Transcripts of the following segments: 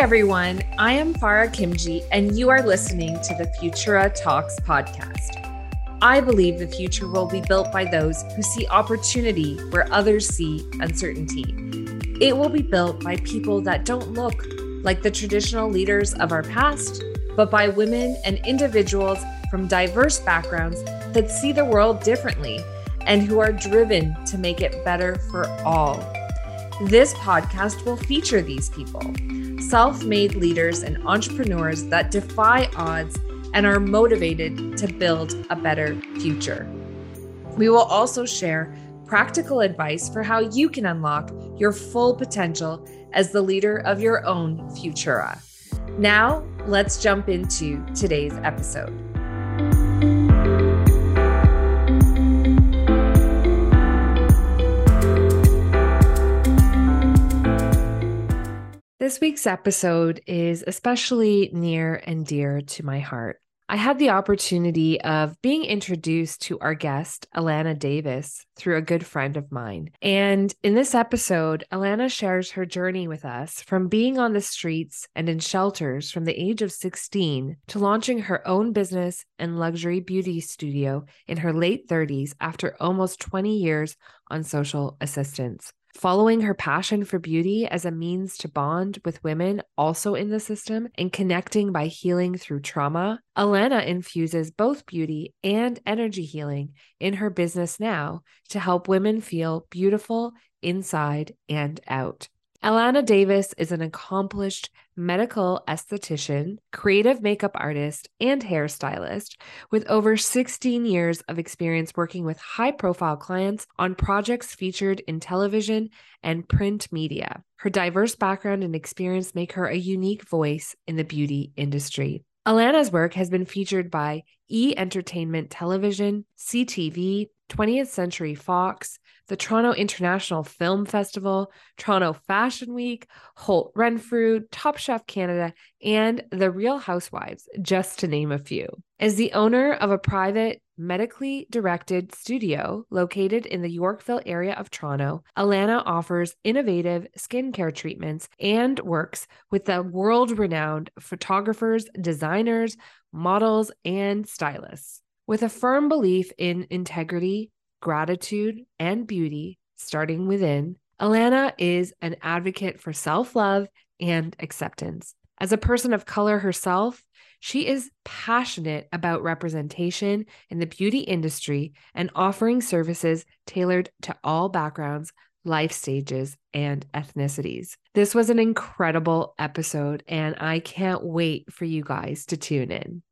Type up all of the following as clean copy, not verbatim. everyone, I am Farah Kimji, and you are listening to the Futura Talks podcast. I believe the future will be built by those who see opportunity where others see uncertainty. It will be built by people that don't look like the traditional leaders of our past, but by women and individuals from diverse backgrounds that see the world differently and who are driven to make it better for all. This podcast will feature these people, self-made leaders and entrepreneurs that defy odds and are motivated to build a better future. We will also share practical advice for how you can unlock your full potential as the leader of your own Futura. Now, let's jump into today's episode. This week's episode is especially near and dear to my heart. I had the opportunity of being introduced to our guest, Allana Davis, through a good friend of mine. And in this episode, Allana shares her journey with us from being on the streets and in shelters from the age of 16 to launching her own business and luxury beauty studio in her late 30s after almost 20 years on social assistance. Following her passion for beauty as a means to bond with women also in the system and connecting by healing through trauma, Allana infuses both beauty and energy healing in her business now to help women feel beautiful inside and out. Allana Davis is an accomplished medical esthetician, creative makeup artist, and hairstylist with over 16 years of experience working with high-profile clients on projects featured in television and print media. Her diverse background and experience make her a unique voice in the beauty industry. Allana's work has been featured by E! Entertainment Television, CTV, 20th Century Fox, the Toronto International Film Festival, Toronto Fashion Week, Holt Renfrew, Top Chef Canada, and The Real Housewives, just to name a few. As the owner of a private, medically directed studio located in the Yorkville area of Toronto, Allana offers innovative skincare treatments and works with the world-renowned photographers, designers, models, and stylists. With a firm belief in integrity, gratitude, and beauty, starting within, Allana is an advocate for self-love and acceptance. As a person of color herself, she is passionate about representation in the beauty industry and offering services tailored to all backgrounds, life stages, and ethnicities. This was an incredible episode, and I can't wait for you guys to tune in.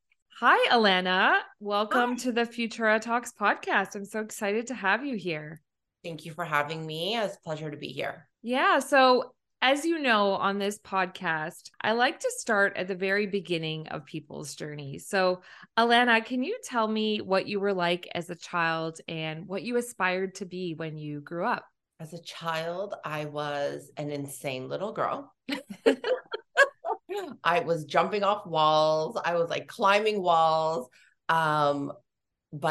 Hi, Allana. Welcome to the Futura Talks podcast. I'm so excited to have you here. Thank you for having me. It's a pleasure to be here. Yeah. So as you know, on this podcast, I like to start at the very beginning of people's journey. So Allana, can you tell me what you were like as a child and what you aspired to be when you grew up? As a child, I was an insane little girl. I was jumping off walls. I was like climbing walls. But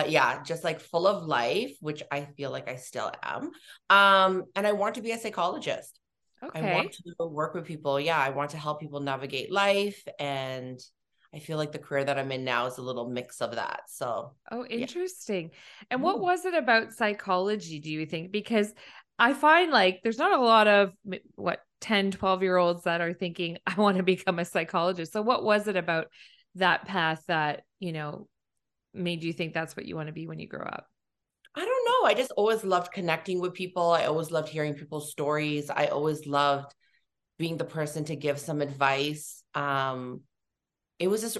yeah, just like full of life, which I feel like I still am. And I want to be a psychologist. Okay. I want to work with people. Yeah. I want to help people navigate life. And I feel like the career that I'm in now is a little mix of that. So. Oh, interesting. Yeah. And what was it about psychology, do you think? Because I find like there's not a lot of 10-12-year-olds that are thinking, I want to become a psychologist. So what was it about that path that, you know, made you think that's what you want to be when you grow up? I don't know. I just always loved connecting with people. I always loved hearing people's stories. I always loved being the person to give some advice. It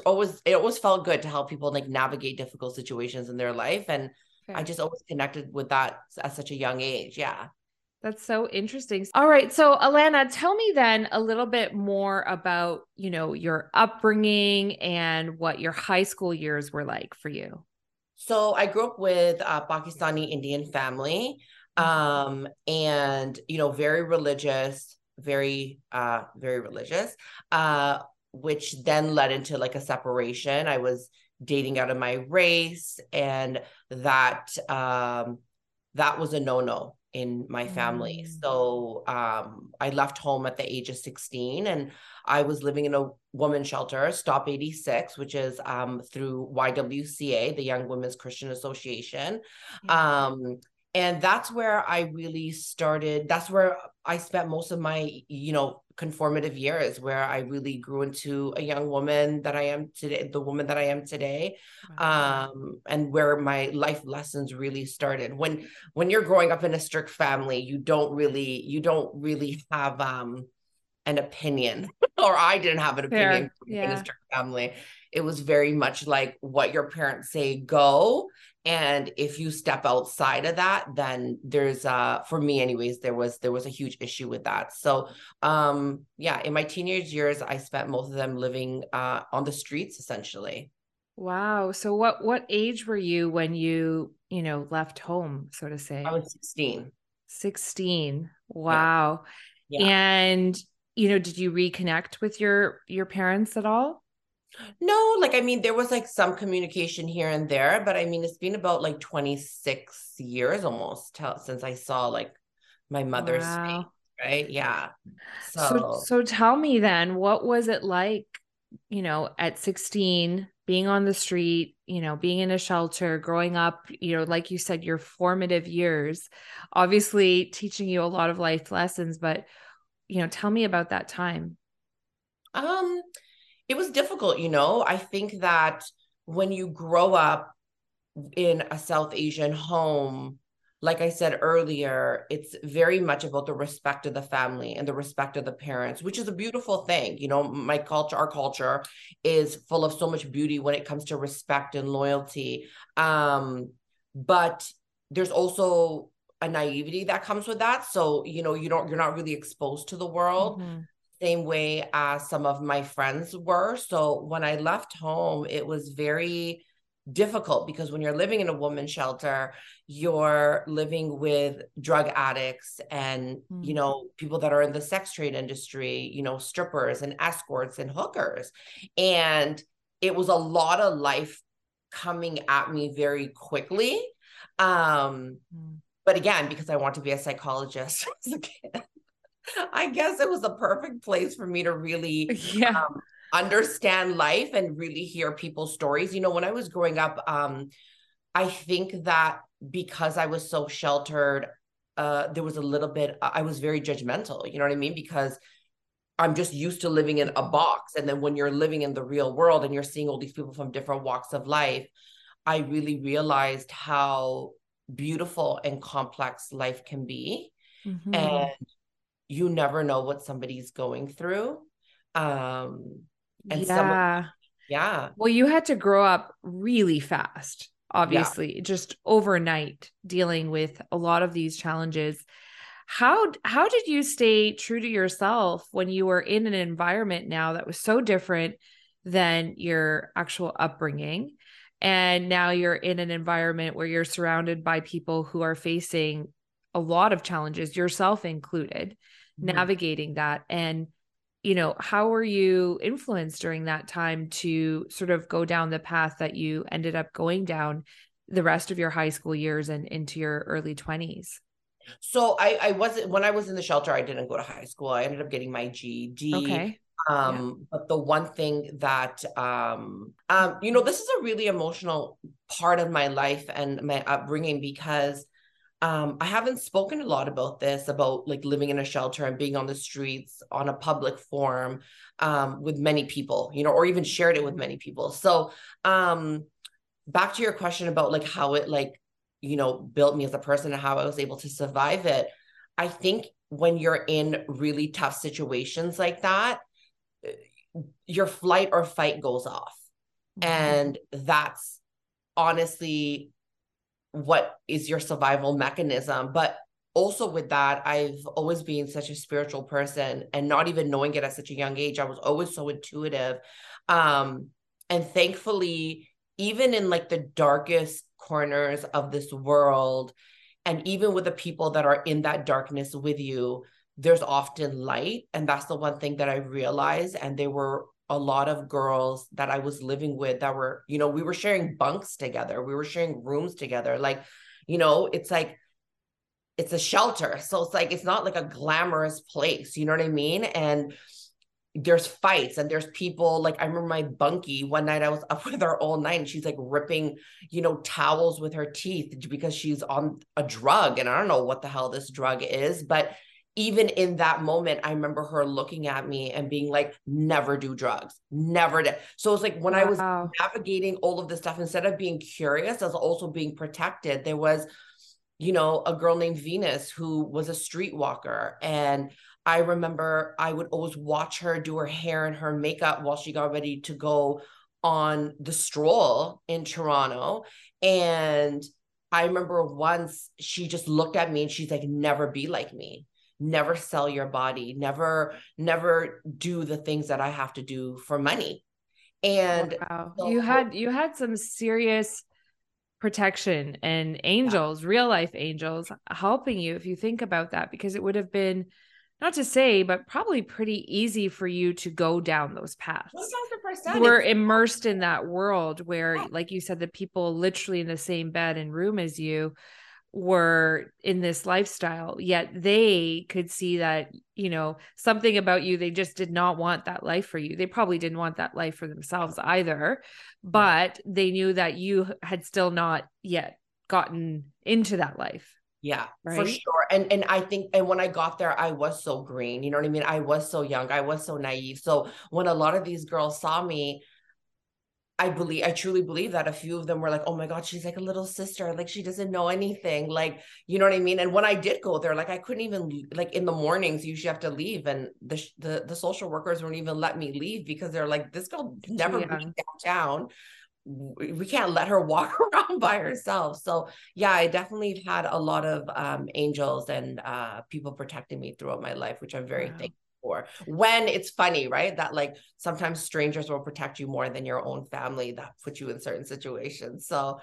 always felt good to help people like navigate difficult situations in their life. And I just always connected with that at such a young age. Yeah. That's so interesting. All right. So Allana, tell me then a little bit more about, you know, your upbringing and what your high school years were like for you. So I grew up with a Pakistani Indian family, and, you know, very religious, which then led into like a separation. I was dating out of my race, and that was a no-no in my family. So I left home at the age of 16 and I was living in a women's shelter, Stop 86, which is through YWCA, the Young Women's Christian Association. And that's where I really started. That's where I spent most of my, you know, conformative years, where I really grew into a young woman that I am today, the woman that I am today, and where my life lessons really started. When you're growing up in a strict family, you don't really have an opinion, or I didn't have an opinion in a strict family. It was very much like what your parents say, go. And if you step outside of that, then there's, for me anyways, there was a huge issue with that. So in my teenage years, I spent most of them living on the streets, essentially. Wow. So what age were you when you left home, so to say? I was 16. 16. Wow. Yeah. And, did you reconnect with your parents at all? No, there was some communication here and there, but it's been about 26 years almost since I saw my mother's face, right? Yeah. So tell me then, what was it like, at 16, being on the street, being in a shelter, growing up, like you said, your formative years, obviously teaching you a lot of life lessons, but, tell me about that time. It was difficult, I think that when you grow up in a South Asian home, like I said earlier, it's very much about the respect of the family and the respect of the parents, which is a beautiful thing. Our culture is full of so much beauty when it comes to respect and loyalty. But there's also a naivety that comes with that. So, you're not really exposed to the world. Mm-hmm. Same way as some of my friends were. So when I left home, it was very difficult because when you're living in a woman's shelter, you're living with drug addicts and, people that are in the sex trade industry, strippers and escorts and hookers. And it was a lot of life coming at me very quickly. But again, because I want to be a psychologist as a kid, I guess it was the perfect place for me to really understand life and really hear people's stories. When I was growing up, I think that because I was so sheltered, there was a little bit, I was very judgmental, you know what I mean? Because I'm just used to living in a box. And then when you're living in the real world and you're seeing all these people from different walks of life, I really realized how beautiful and complex life can be. Mm-hmm. And you never know what somebody's going through. Well, you had to grow up really fast, obviously, just overnight dealing with a lot of these challenges. How did you stay true to yourself when you were in an environment now that was so different than your actual upbringing? And now you're in an environment where you're surrounded by people who are facing a lot of challenges, yourself included, navigating that. And, how were you influenced during that time to sort of go down the path that you ended up going down the rest of your high school years and into your early 20s? So I wasn't, when I was in the shelter, I didn't go to high school. I ended up getting my GED. Okay. But the one thing that, this is a really emotional part of my life and my upbringing because I haven't spoken a lot about this, about living in a shelter and being on the streets on a public forum with many people, or even shared it with many people. So back to your question about how it built me as a person and how I was able to survive it. I think when you're in really tough situations like that, your flight or fight goes off. Mm-hmm. And that's honestly what is your survival mechanism. But also with that, I've always been such a spiritual person and not even knowing it at such a young age, I was always so intuitive. And thankfully, even in the darkest corners of this world, and even with the people that are in that darkness with you, there's often light. And that's the one thing that I realized. And there were a lot of girls that I was living with that were, we were sharing bunks together. We were sharing rooms together. It's it's a shelter. So it's like, it's not like a glamorous place, you know what I mean? And there's fights and there's people, like I remember my bunkie one night, I was up with her all night and she's like ripping, you know, towels with her teeth because she's on a drug. And I don't know what the hell this drug is, but even in that moment, I remember her looking at me and being like, never do drugs, never do. So it's like when I was navigating all of this stuff, instead of being curious, I was also being protected. There was, you know, a girl named Venus who was a streetwalker, and I remember I would always watch her do her hair and her makeup while she got ready to go on the stroll in Toronto. And I remember once she just looked at me and she's like, never be like me, never sell your body, never do the things that I have to do for money. And so you had some serious protection and angels, real life angels helping you. If you think about that, because it would have been, not to say, but probably pretty easy for you to go down those paths. 100%. We're immersed in that world where, like you said, the people literally in the same bed and room as you were in this lifestyle, yet they could see that, you know, something about you, they just did not want that life for you. They probably didn't want that life for themselves either, but they knew that you had still not yet gotten into that life. Yeah, right? For sure. And I think, and when I got there, I was so green, you know what I mean? I was so young, I was so naive. So when a lot of these girls saw me, I truly believe that a few of them were like, oh my God, she's like a little sister. Like she doesn't know anything. Like, you know what I mean? And when I did go there, like I couldn't even, like in the mornings, you usually have to leave. And the social workers wouldn't even let me leave because they're like, this girl never been downtown. We can't let her walk around by herself. So yeah, I definitely had a lot of angels and people protecting me throughout my life, which I'm very thankful for. When it's funny, right? That like sometimes strangers will protect you more than your own family that put you in certain situations. So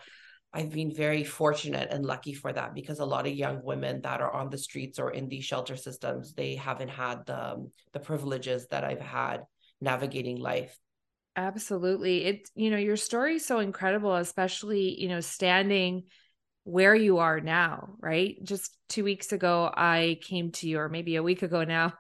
I've been very fortunate and lucky for that, because a lot of young women that are on the streets or in these shelter systems, they haven't had the privileges that I've had navigating life. Absolutely. It, you know, your story is so incredible, especially, you know, standing where you are now, right? Just 2 weeks ago, I came to you, or maybe a week ago now,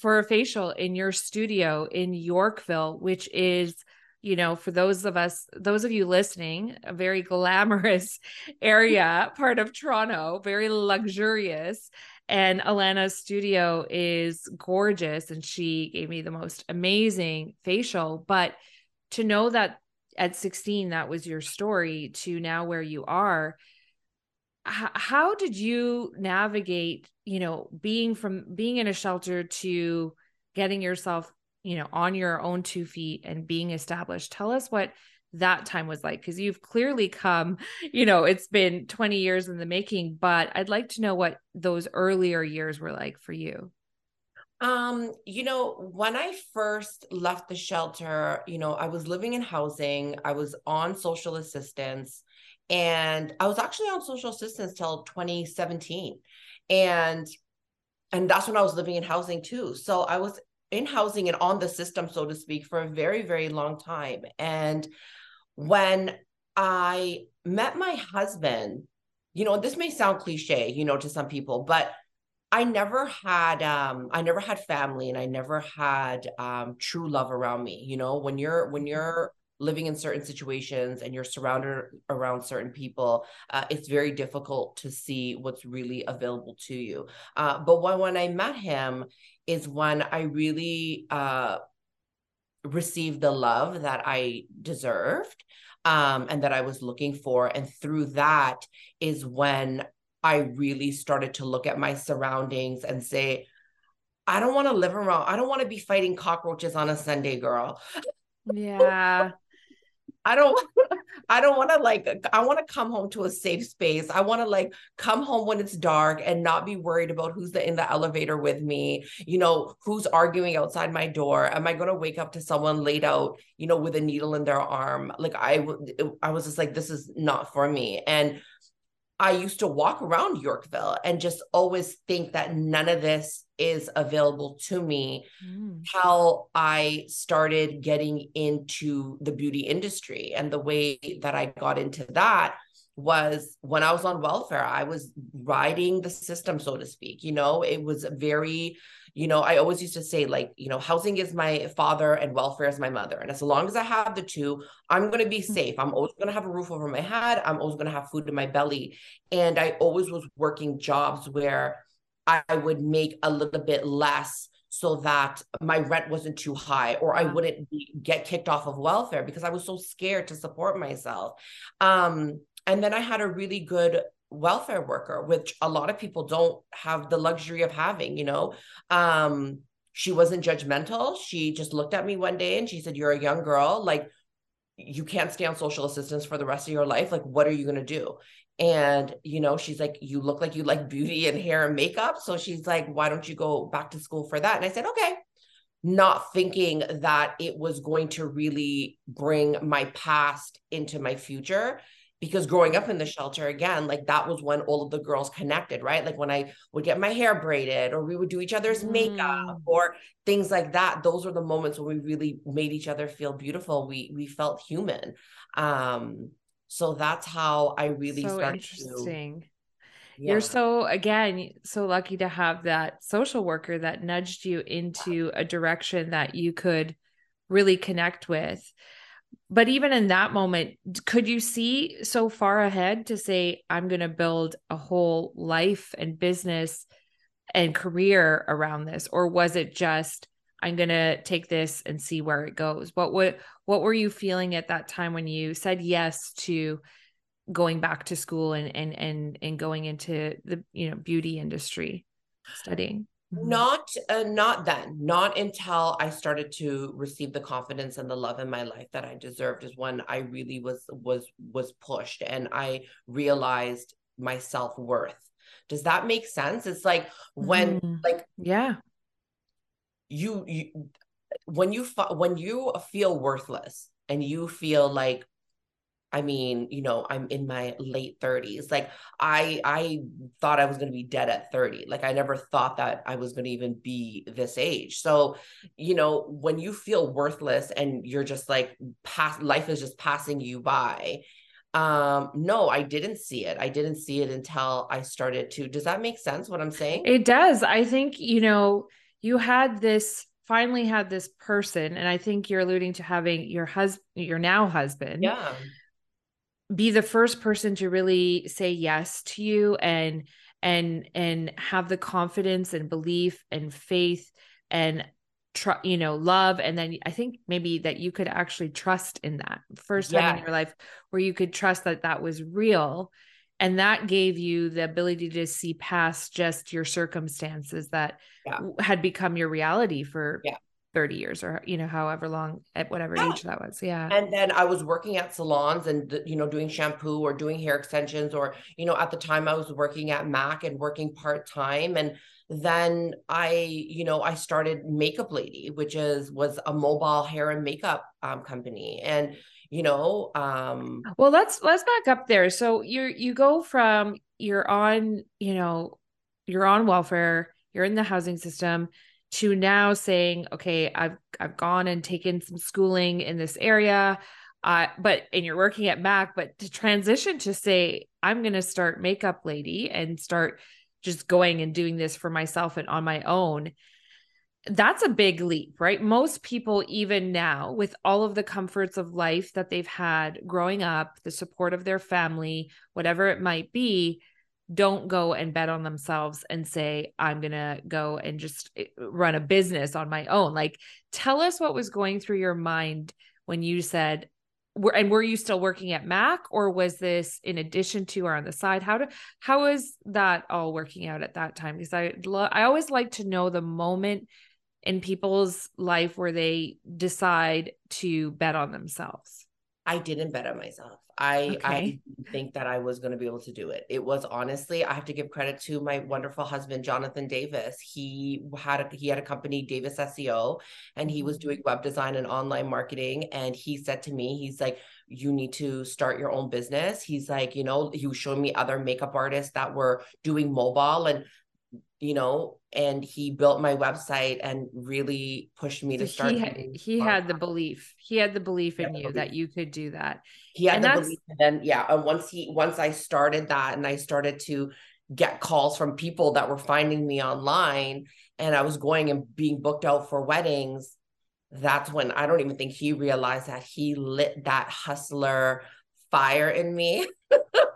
for a facial in your studio in Yorkville, which is, you know, for those of you listening, a very glamorous area, part of Toronto, very luxurious. And Allana's studio is gorgeous, and she gave me the most amazing facial. But to know that at 16, that was your story, to now where you are, how did you navigate, you know, being in a shelter to getting yourself, you know, on your own two feet and being established? Tell us what that time was like, because you've clearly come, you know, it's been 20 years in the making, but I'd like to know what those earlier years were like for you. You know, when I first left the shelter, you know, I was living in housing, I was on social assistance, and I was actually on social assistance till 2017. And that's when I was living in housing too. So I was in housing and on the system, so to speak, for a very, very long time. And when I met my husband, you know, this may sound cliche, you know, to some people, but I never had family, and I never had true love around me. You know, when you're living in certain situations and you're surrounded around certain people, it's very difficult to see what's really available to you. But when I met him is when I really received the love that I deserved and that I was looking for. And through that is when I really started to look at my surroundings and say, I don't want to live around, I don't want to be fighting cockroaches on a Sunday, girl. Yeah. I don't want to, like, I want to come home to a safe space. I want to, like, come home when it's dark and not be worried about who's in the elevator with me, you know, who's arguing outside my door. Am I going to wake up to someone laid out, you know, with a needle in their arm? Like I was just like, this is not for me. And I used to walk around Yorkville and just always think that none of this is available to me till I started getting into the beauty industry. And the way that I got into that was when I was on welfare, I was riding the system, so to speak. You know, it was very, you know, I always used to say, like, you know, housing is my father and welfare is my mother. And as long as I have the two, I'm going to be safe. I'm always going to have a roof over my head. I'm always going to have food in my belly. And I always was working jobs where I would make a little bit less so that my rent wasn't too high, or I wouldn't get kicked off of welfare because I was so scared to support myself. And then I had a really good welfare worker, which a lot of people don't have the luxury of having, you know. She wasn't judgmental. She just looked at me one day and she said, "You're a young girl, like, you can't stay on social assistance for the rest of your life. Like, what are you going to do?" And, you know, she's like, "You look like you like beauty and hair and makeup." So she's like, "Why don't you go back to school for that?" And I said, okay, not thinking that it was going to really bring my past into my future. Because growing up in the shelter, again, like, that was when all of the girls connected, right? Like, when I would get my hair braided, or we would do each other's makeup or things like that. Those were the moments when we really made each other feel beautiful. We felt human. So that's how I really started. Interesting. You're so, again, so lucky to have that social worker that nudged you into a direction that you could really connect with. But even in that moment, could you see so far ahead to say, I'm going to build a whole life and business and career around this? Or was it just, I'm going to take this and see where it goes? What were you feeling at that time when you said yes to going back to school and going into the, you know, beauty industry studying? Not until I started to receive the confidence and the love in my life that I deserved is when I really was pushed and I realized my self-worth. Does that make sense? It's like when, like, yeah, when you feel worthless and you feel like, I mean, you know, I'm in my late 30s. Like, I thought I was going to be dead at 30. Like, I never thought that I was going to even be this age. So, you know, when you feel worthless and you're just like, life is just passing you by. No, I didn't see it. I didn't see it until I started to. Does that make sense what I'm saying? It does. I think, you know, you finally had this person, and I think you're alluding to having your now husband. Yeah. Be the first person to really say yes to you and have the confidence and belief and faith and you know, love. And then I think maybe that you could actually trust in that first time in your life where you could trust that that was real. And that gave you the ability to see past just your circumstances that had become your reality for 30 years or, you know, however long at whatever age that was. Yeah. And then I was working at salons and, you know, doing shampoo or doing hair extensions, or, you know, at the time I was working at MAC and working part-time. And then I started Makeup Lady, which was a mobile hair and makeup company. And, you know, well, let's back up there. So you go from, you're on welfare, you're in the housing system, to now saying, okay, I've gone and taken some schooling in this area, and you're working at MAC, but to transition to say, I'm going to start Makeup Lady and start just going and doing this for myself and on my own. That's a big leap, right? Most people, even now, with all of the comforts of life that they've had growing up, the support of their family, whatever it might be, don't go and bet on themselves and say, I'm going to go and just run a business on my own. Like, tell us what was going through your mind when you said, and were you still working at MAC, or was this in addition to, or on the side? How is that all working out at that time? Because I always like to know the moment in people's life where they decide to bet on themselves. I didn't bet on myself. I didn't think that I was going to be able to do it. It was, honestly, I have to give credit to my wonderful husband, Jonathan Davis. He had a company, Davis SEO, and he was doing web design and online marketing. And he said to me, he's like, you need to start your own business. He's like, you know, he was showing me other makeup artists that were doing mobile, and you know, and he built my website and really pushed me to start. He had the belief in you that you could do that. He had the belief. And then, yeah. And once I started that and I started to get calls from people that were finding me online and I was going and being booked out for weddings, that's when I don't even think he realized that he lit that hustler fire in me.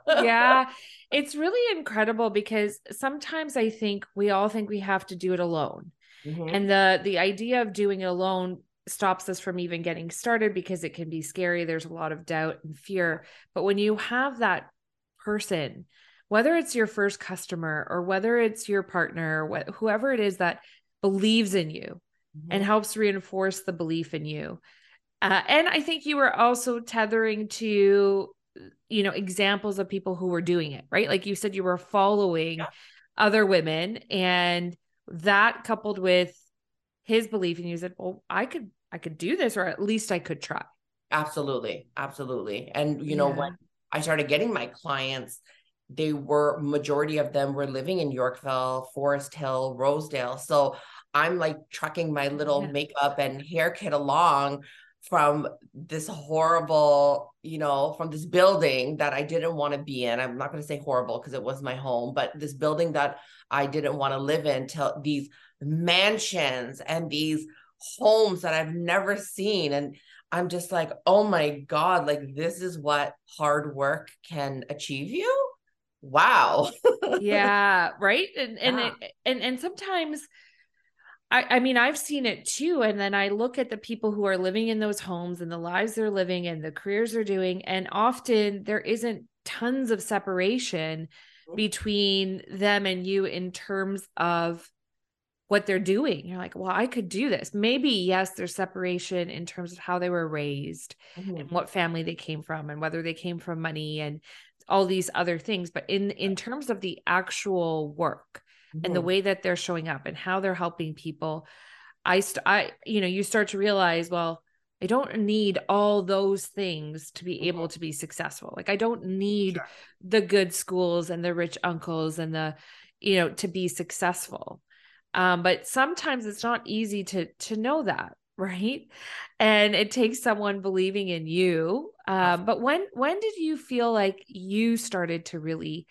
Yeah. It's really incredible because sometimes I think we all think we have to do it alone. Mm-hmm. And the idea of doing it alone stops us from even getting started because it can be scary. There's a lot of doubt and fear, but when you have that person, whether it's your first customer or whether it's your partner, whoever it is that believes in you mm-hmm. and helps reinforce the belief in you. And I think you were also tethering to, you know, examples of people who were doing it, right? Like you said, you were following yeah. other women, and that coupled with his belief in you said, well, I could do this, or at least I could try. Absolutely. Absolutely. And you know, when I started getting my clients, they were, majority of them were living in Yorkville, Forest Hill, Rosedale. So I'm like trucking my little makeup and hair kit along from this horrible, you know, from this building that I didn't want to be in. I'm not going to say horrible because it was my home, but this building that I didn't want to live in, till these mansions and these homes that I've never seen. And I'm just like, oh my God, like this is what hard work can achieve you. Wow. Yeah. Right. And sometimes I mean, I've seen it too. And then I look at the people who are living in those homes and the lives they're living and the careers they're doing. And often there isn't tons of separation between them and you in terms of what they're doing. You're like, well, I could do this. Maybe, yes, there's separation in terms of how they were raised mm-hmm. and what family they came from and whether they came from money and all these other things. But in terms of the actual work, and the way that they're showing up and how they're helping people, I, you know, you start to realize, well, I don't need all those things to be able to be successful. Like I don't need the good schools and the rich uncles and the, you know, to be successful. But sometimes it's not easy to know that. Right. And it takes someone believing in you. But when did you feel like you started to really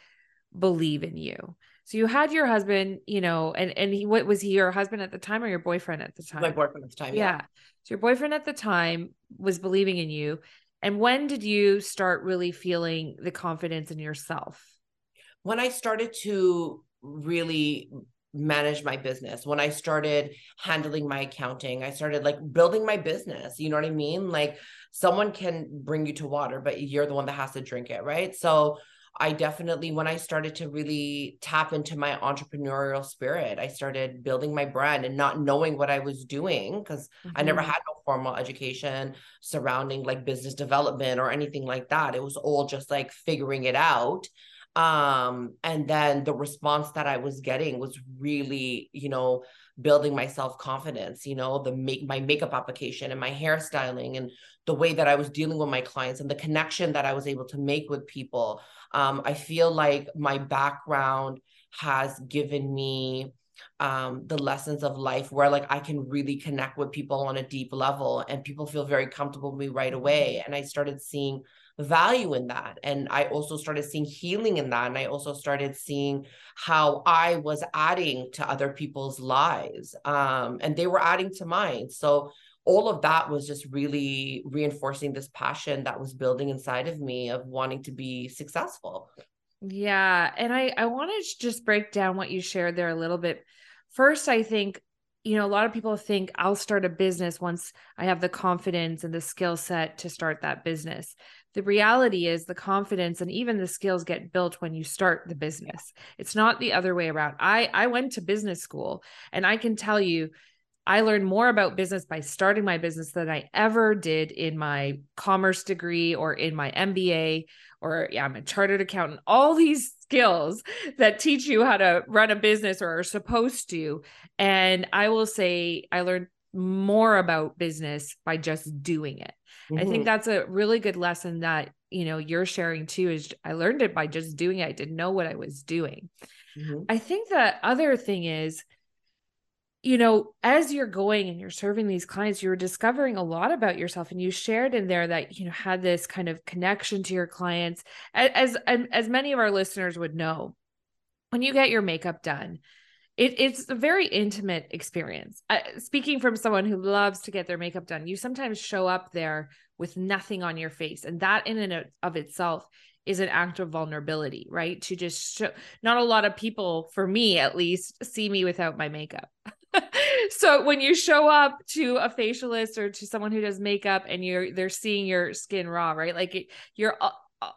believe in you? So you had your husband, you know, and he, what was he, your husband at the time or your boyfriend at the time? My boyfriend at the time. Yeah. So your boyfriend at the time was believing in you. And when did you start really feeling the confidence in yourself? When I started to really manage my business, when I started handling my accounting, I started like building my business. You know what I mean? Like someone can bring you to water, but you're the one that has to drink it. Right. So I definitely, when I started to really tap into my entrepreneurial spirit, I started building my brand and not knowing what I was doing because I never had no formal education surrounding like business development or anything like that. It was all just like figuring it out. And then the response that I was getting was really, you know, building my self-confidence, you know, my makeup application and my hairstyling and the way that I was dealing with my clients and the connection that I was able to make with people. I feel like my background has given me the lessons of life where like I can really connect with people on a deep level and people feel very comfortable with me right away. And I started seeing value in that. And I also started seeing healing in that. And I also started seeing how I was adding to other people's lives and they were adding to mine. So all of that was just really reinforcing this passion that was building inside of me of wanting to be successful. Yeah. And I want to just break down what you shared there a little bit. First, I think, you know, a lot of people think I'll start a business once I have the confidence and the skill set to start that business. The reality is the confidence and even the skills get built when you start the business. It's not the other way around. I went to business school and I can tell you, I learned more about business by starting my business than I ever did in my commerce degree or in my MBA or I'm a chartered accountant, all these skills that teach you how to run a business or are supposed to. And I will say I learned more about business by just doing it. Mm-hmm. I think that's a really good lesson that, you know, you're sharing too, is I learned it by just doing it. I didn't know what I was doing. Mm-hmm. I think the other thing is, you know, as you're going and you're serving these clients, you're discovering a lot about yourself, and you shared in there that, you know, had this kind of connection to your clients. As many of our listeners would know, when you get your makeup done, it's a very intimate experience. Speaking from someone who loves to get their makeup done, you sometimes show up there with nothing on your face. And that in and of itself is an act of vulnerability, right? To just show, not a lot of people, for me at least, see me without my makeup. So when you show up to a facialist or to someone who does makeup and they're seeing your skin raw, right? Like you're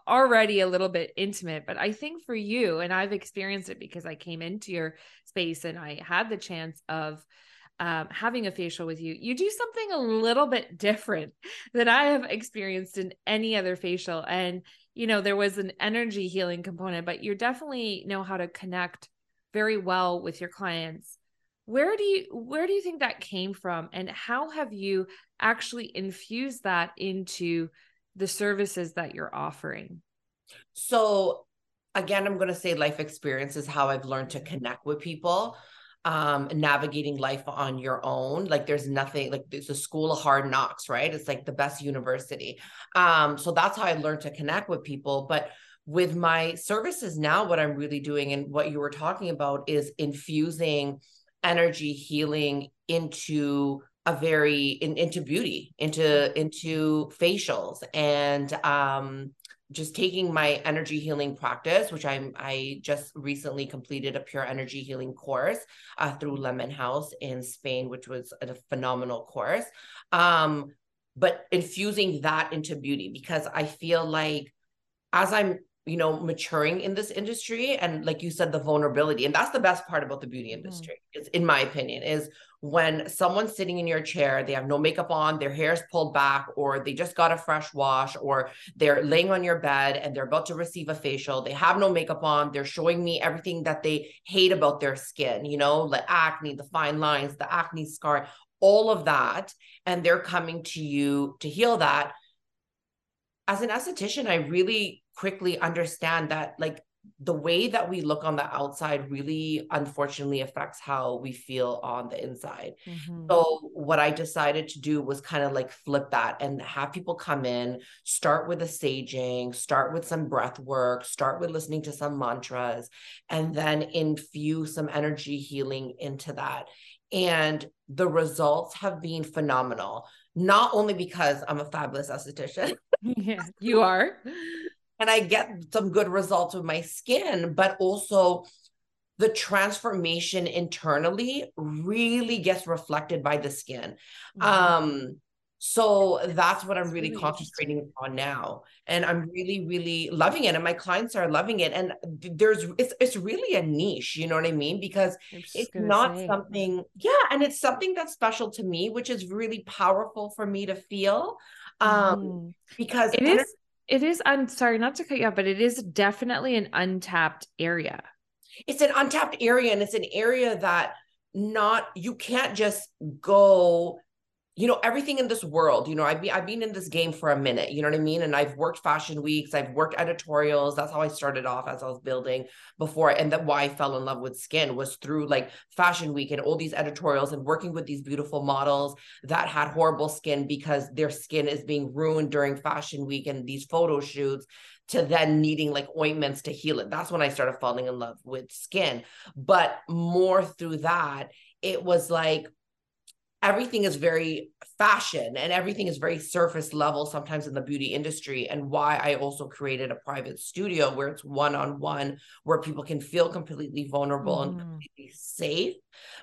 already a little bit intimate. But I think for you, and I've experienced it because I came into your space and I had the chance of having a facial with you, you do something a little bit different than I have experienced in any other facial. And, you know, there was an energy healing component, but you definitely know how to connect very well with your clients. Where do you think that came from, and how have you actually infused that into the services that you're offering? So again, I'm going to say life experience is how I've learned to connect with people. Navigating life on your own. Like there's nothing, like there's a school of hard knocks, right? It's like the best university. So that's how I learned to connect with people. But with my services now, what I'm really doing and what you were talking about is infusing energy healing into a very, into beauty, into facials, and just taking my energy healing practice, which I just recently completed a pure energy healing course through Lemon House in Spain, which was a phenomenal course. But infusing that into beauty, because I feel like as I'm, you know, maturing in this industry, and like you said, the vulnerability, and that's the best part about the beauty industry, is, in my opinion, is when someone's sitting in your chair, they have no makeup on, their hair's pulled back, or they just got a fresh wash, or they're laying on your bed and they're about to receive a facial, they have no makeup on, they're showing me everything that they hate about their skin, you know, like acne, the fine lines, the acne scar, all of that. And they're coming to you to heal that. As an esthetician, I really quickly understand that like the way that we look on the outside really unfortunately affects how we feel on the inside. Mm-hmm. So what I decided to do was kind of like flip that and have people come in, start with a saging, start with some breath work, start with listening to some mantras, and then infuse some energy healing into that. And the results have been phenomenal, not only because I'm a fabulous esthetician. Yeah, you are. And I get some good results with my skin, but also the transformation internally really gets reflected by the skin. Mm-hmm. So that's what I'm really concentrating on now. And I'm really, really loving it. And my clients are loving it. And it's really a niche, you know what I mean? Because it's not something, and it's something that's special to me, which is really powerful for me to feel. Because it is. It is, I'm sorry, not to cut you off, but it is definitely an untapped area. It's an untapped area, and it's an area that you can't just go, you know, everything in this world, you know, I've been in this game for a minute, you know what I mean? And I've worked fashion weeks, I've worked editorials. That's how I started off as I was building before. And that's why I fell in love with skin, was through like fashion week and all these editorials and working with these beautiful models that had horrible skin because their skin is being ruined during fashion week and these photo shoots, to then needing like ointments to heal it. That's when I started falling in love with skin. But more through that, it was like, everything is very fashion and everything is very surface level sometimes in the beauty industry, and why I also created a private studio where it's one-on-one, where people can feel completely vulnerable and completely safe.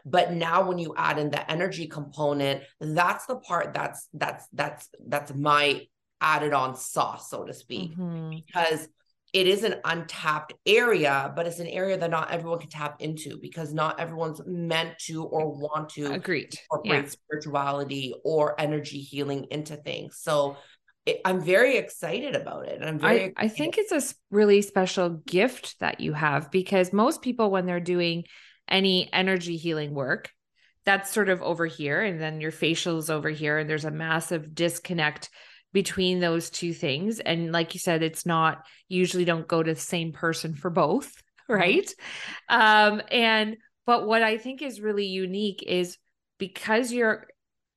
But now when you add in the energy component, that's the part that's my added on sauce, so to speak, because it is an untapped area, but it's an area that not everyone can tap into because not everyone's meant to or want to incorporate spirituality or energy healing into things. So I'm very excited about it. I think it's a really special gift that you have, because most people, when they're doing any energy healing work, that's sort of over here, and then your facial's over here, and there's a massive disconnect between those two things. And like you said, it's not, usually don't go to the same person for both. right? But what I think is really unique is because you're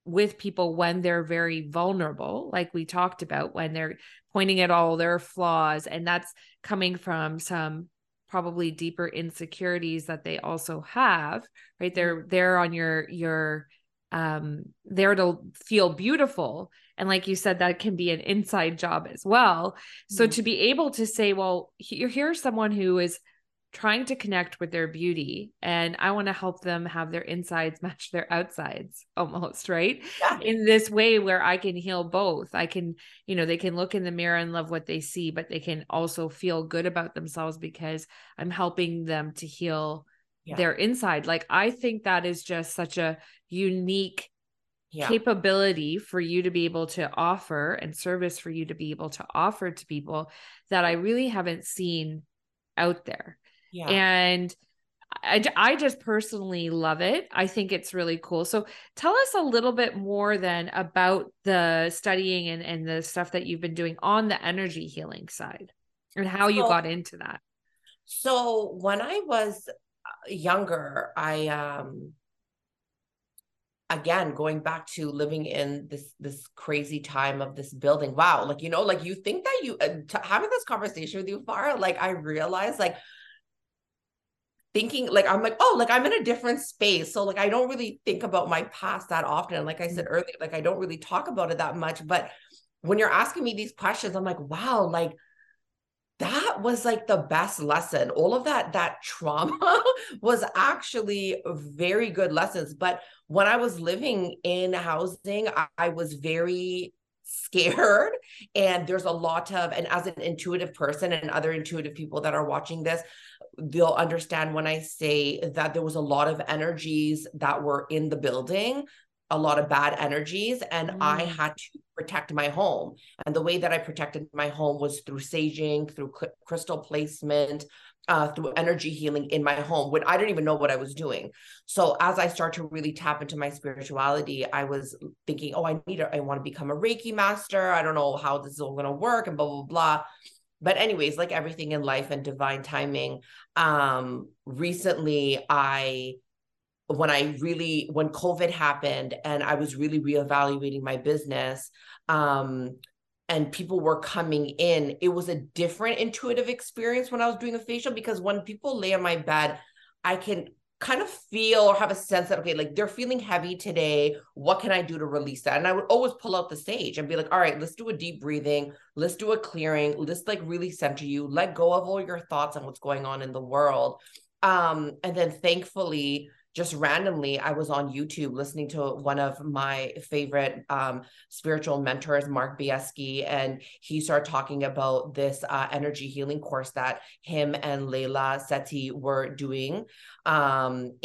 with people when they're very vulnerable, like we talked about, when they're pointing at all their flaws, and that's coming from some probably deeper insecurities that they also have, right? They're on your there to feel beautiful. And like you said, that can be an inside job as well. So to be able to say, well, here's someone who is trying to connect with their beauty, and I want to help them have their insides match their outsides almost, right? Yeah. In this way where I can heal both. I can, they can look in the mirror and love what they see, but they can also feel good about themselves because I'm helping them to heal their inside. Like, I think that is just such a unique capability for you to be able to offer, and service for you to be able to offer to people that I really haven't seen out there. Yeah. And I just personally love it. I think it's really cool. So tell us a little bit more then about the studying and the stuff that you've been doing on the energy healing side and how you got into that. So when I was younger, I, again, going back to living in this crazy time of this building. Wow. Like, you think that having this conversation with you, Farah, like I realized I'm in a different space. So I don't really think about my past that often. And like I said earlier, I don't really talk about it that much, but when you're asking me these questions, I'm like, wow, that was the best lesson. All of that trauma was actually very good lessons. But when I was living in housing, I was very scared, and there's a lot of, and as an intuitive person, and other intuitive people that are watching this, they'll understand when I say that there was a lot of energies that were in the building, a lot of bad energies, and I had to protect my home. And the way that I protected my home was through saging, through crystal placement, through energy healing in my home, when I didn't even know what I was doing. So as I start to really tap into my spirituality, I was thinking, I want to become a Reiki master. I don't know how this is all going to work and blah, blah, blah. But anyways, like everything in life and divine timing, recently when COVID happened and I was really reevaluating my business, and people were coming in, it was a different intuitive experience when I was doing a facial, because when people lay on my bed, I can kind of feel or have a sense that, okay, they're feeling heavy today. What can I do to release that? And I would always pull out the sage and be like, all right, let's do a deep breathing. Let's do a clearing. Let's really center you, let go of all your thoughts on what's going on in the world. And then thankfully, just randomly, I was on YouTube listening to one of my favorite spiritual mentors, Mark Bieske, and he started talking about this energy healing course that him and Leila Seti were doing, and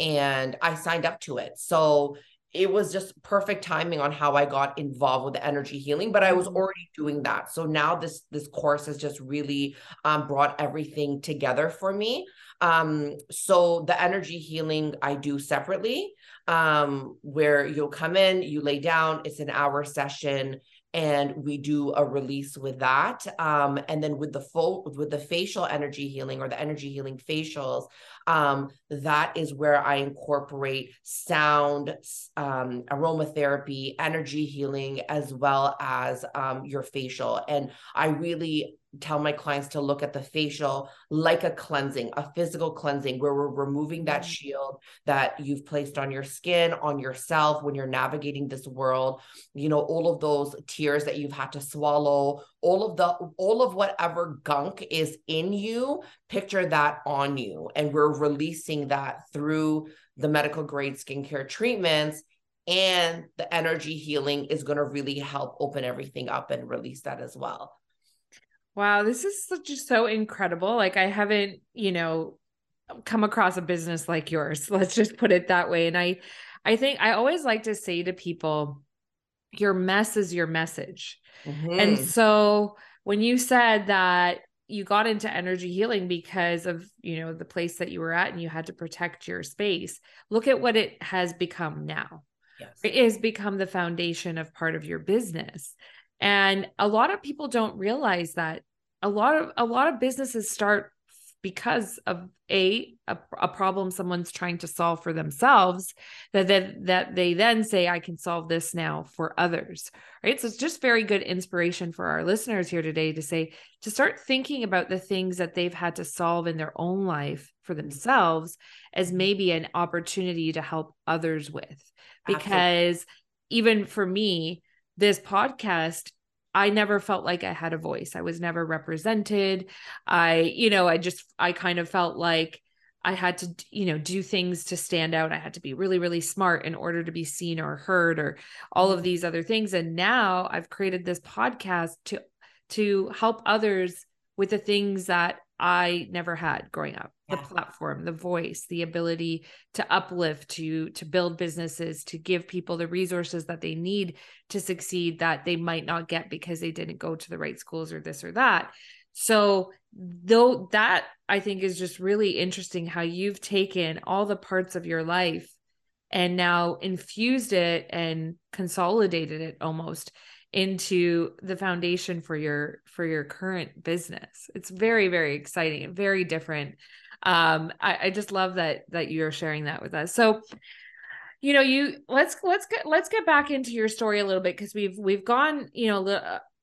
I signed up to it. So it was just perfect timing on how I got involved with the energy healing, but I was already doing that. So now this course has just really brought everything together for me. So the energy healing I do separately, where you'll come in, you lay down, it's an hour session, and we do a release with that. And then with the facial energy healing, or the energy healing facials, that is where I incorporate sound, aromatherapy, energy healing, as well as your facial. And I really tell my clients to look at the facial like a cleansing, a physical cleansing, where we're removing that shield that you've placed on your skin, on yourself, when you're navigating this world, all of those tears that you've had to swallow, all of whatever gunk is in you, picture that on you. And we're releasing that through the medical grade skincare treatments. And the energy healing is going to really help open everything up and release that as well. Wow, this is so incredible. I haven't, come across a business like yours. Let's just put it that way. And I think I always like to say to people, your mess is your message. Mm-hmm. And so when you said that you got into energy healing because of, the place that you were at and you had to protect your space, look at what it has become now. Yes. It has become the foundation of part of your business. And a lot of people don't realize that a lot of businesses start because of a problem someone's trying to solve for themselves, that they then say, I can solve this now for others, right? So it's just very good inspiration for our listeners here today to say, to start thinking about the things that they've had to solve in their own life for themselves as maybe an opportunity to help others with. Because even for me, this podcast, I never felt like I had a voice. I was never represented. I kind of felt like I had to, do things to stand out. I had to be really, really smart in order to be seen or heard or all of these other things. And now I've created this podcast to help others with the things that I never had growing up, the platform, the voice, the ability to uplift, to build businesses, to give people the resources that they need to succeed that they might not get because they didn't go to the right schools or this or that. So though that I think is just really interesting how you've taken all the parts of your life and now infused it and consolidated it almost into the foundation for your current business. It's very, very exciting and very different. I just love that you're sharing that with us. So, let's get back into your story a little bit, because we've gone,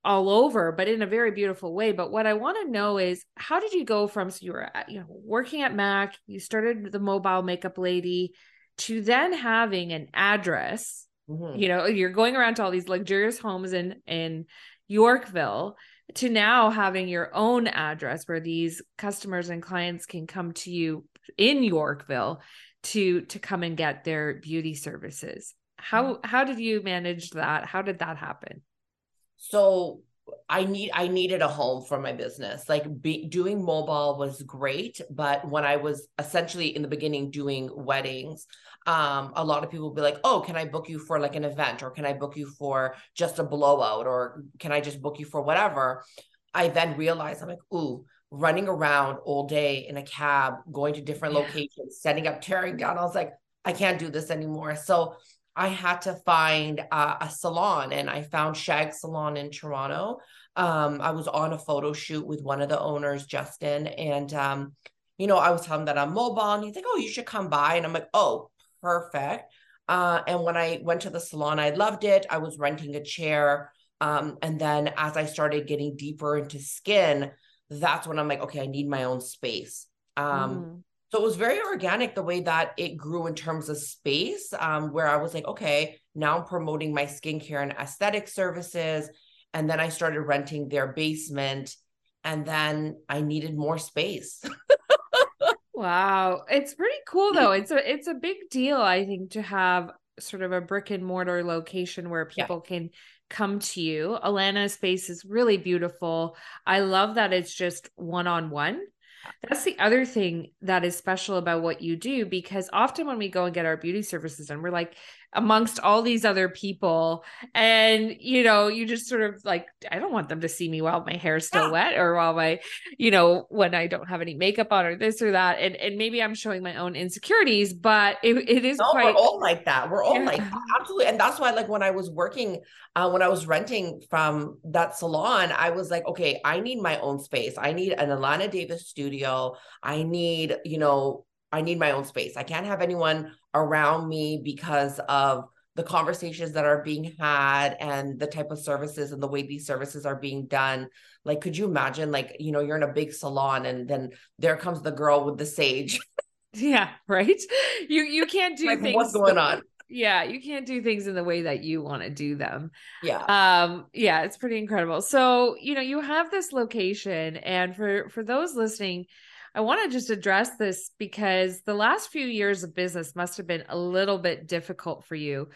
all over, but in a very beautiful way. But what I want to know is, how did you go from, so you were working at MAC, you started the Mobile Makeup Lady, to then having an address. You're going around to all these luxurious homes in Yorkville, to now having your own address where these customers and clients can come to you in Yorkville to come and get their beauty services. How did you manage that? How did that happen? So I needed a home for my business. Doing mobile was great, but when I was essentially in the beginning doing weddings, a lot of people would be like, oh, can I book you for an event? Or can I book you for just a blowout? Or can I just book you for whatever? I then realized, I'm like, ooh, running around all day in a cab, going to different locations, setting up, tearing down. I was like, I can't do this anymore. So I had to find a salon, and I found Shag Salon in Toronto. I was on a photo shoot with one of the owners, Justin, and, I was telling him that I'm mobile, and he's like, oh, you should come by. And I'm like, oh, perfect. And when I went to the salon, I loved it. I was renting a chair. And then as I started getting deeper into skin, that's when I'm like, okay, I need my own space. So it was very organic the way that it grew in terms of space, where I was like, okay, now I'm promoting my skincare and aesthetic services. And then I started renting their basement, and then I needed more space. Wow. It's pretty cool though. It's a big deal, I think, to have sort of a brick and mortar location where people can come to you. Allana's space is really beautiful. I love that it's just one-on-one. That's the other thing that is special about what you do, because often when we go and get our beauty services and we're like amongst all these other people, and you just sort of like, I don't want them to see me while my hair's still wet, or while my, when I don't have any makeup on, or this or that. And maybe I'm showing my own insecurities, but it is we're all like that. We're all like that. Absolutely. And that's why, when I was working, when I was renting from that salon, I was like, okay, I need my own space. I need an Allana Davis studio. I need my own space. I can't have anyone around me because of the conversations that are being had and the type of services and the way these services are being done. Could you imagine, you're in a big salon and then there comes the girl with the sage. Yeah. Right. You can't do things. What's going on? Yeah. You can't do things in the way that you want to do them. Yeah. Yeah. It's pretty incredible. So, you have this location, and for those listening, I want to just address this because the last few years of business must have been a little bit difficult for you.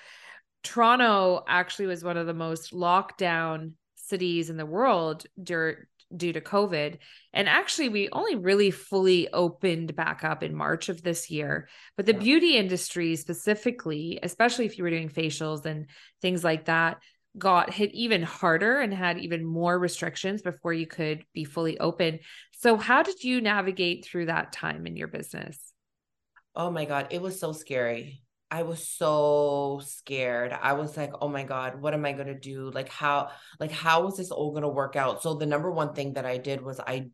Toronto actually was one of the most locked down cities in the world due to COVID. And actually, we only really fully opened back up in March of this year. But the beauty industry specifically, especially if you were doing facials and things like that, got hit even harder and had even more restrictions before you could be fully open. So how did you navigate through that time in your business? Oh my God, it was so scary. I was so scared. I was like, oh my God, what am I going to do? Like, how is this all going to work out? So the number one thing that I did was I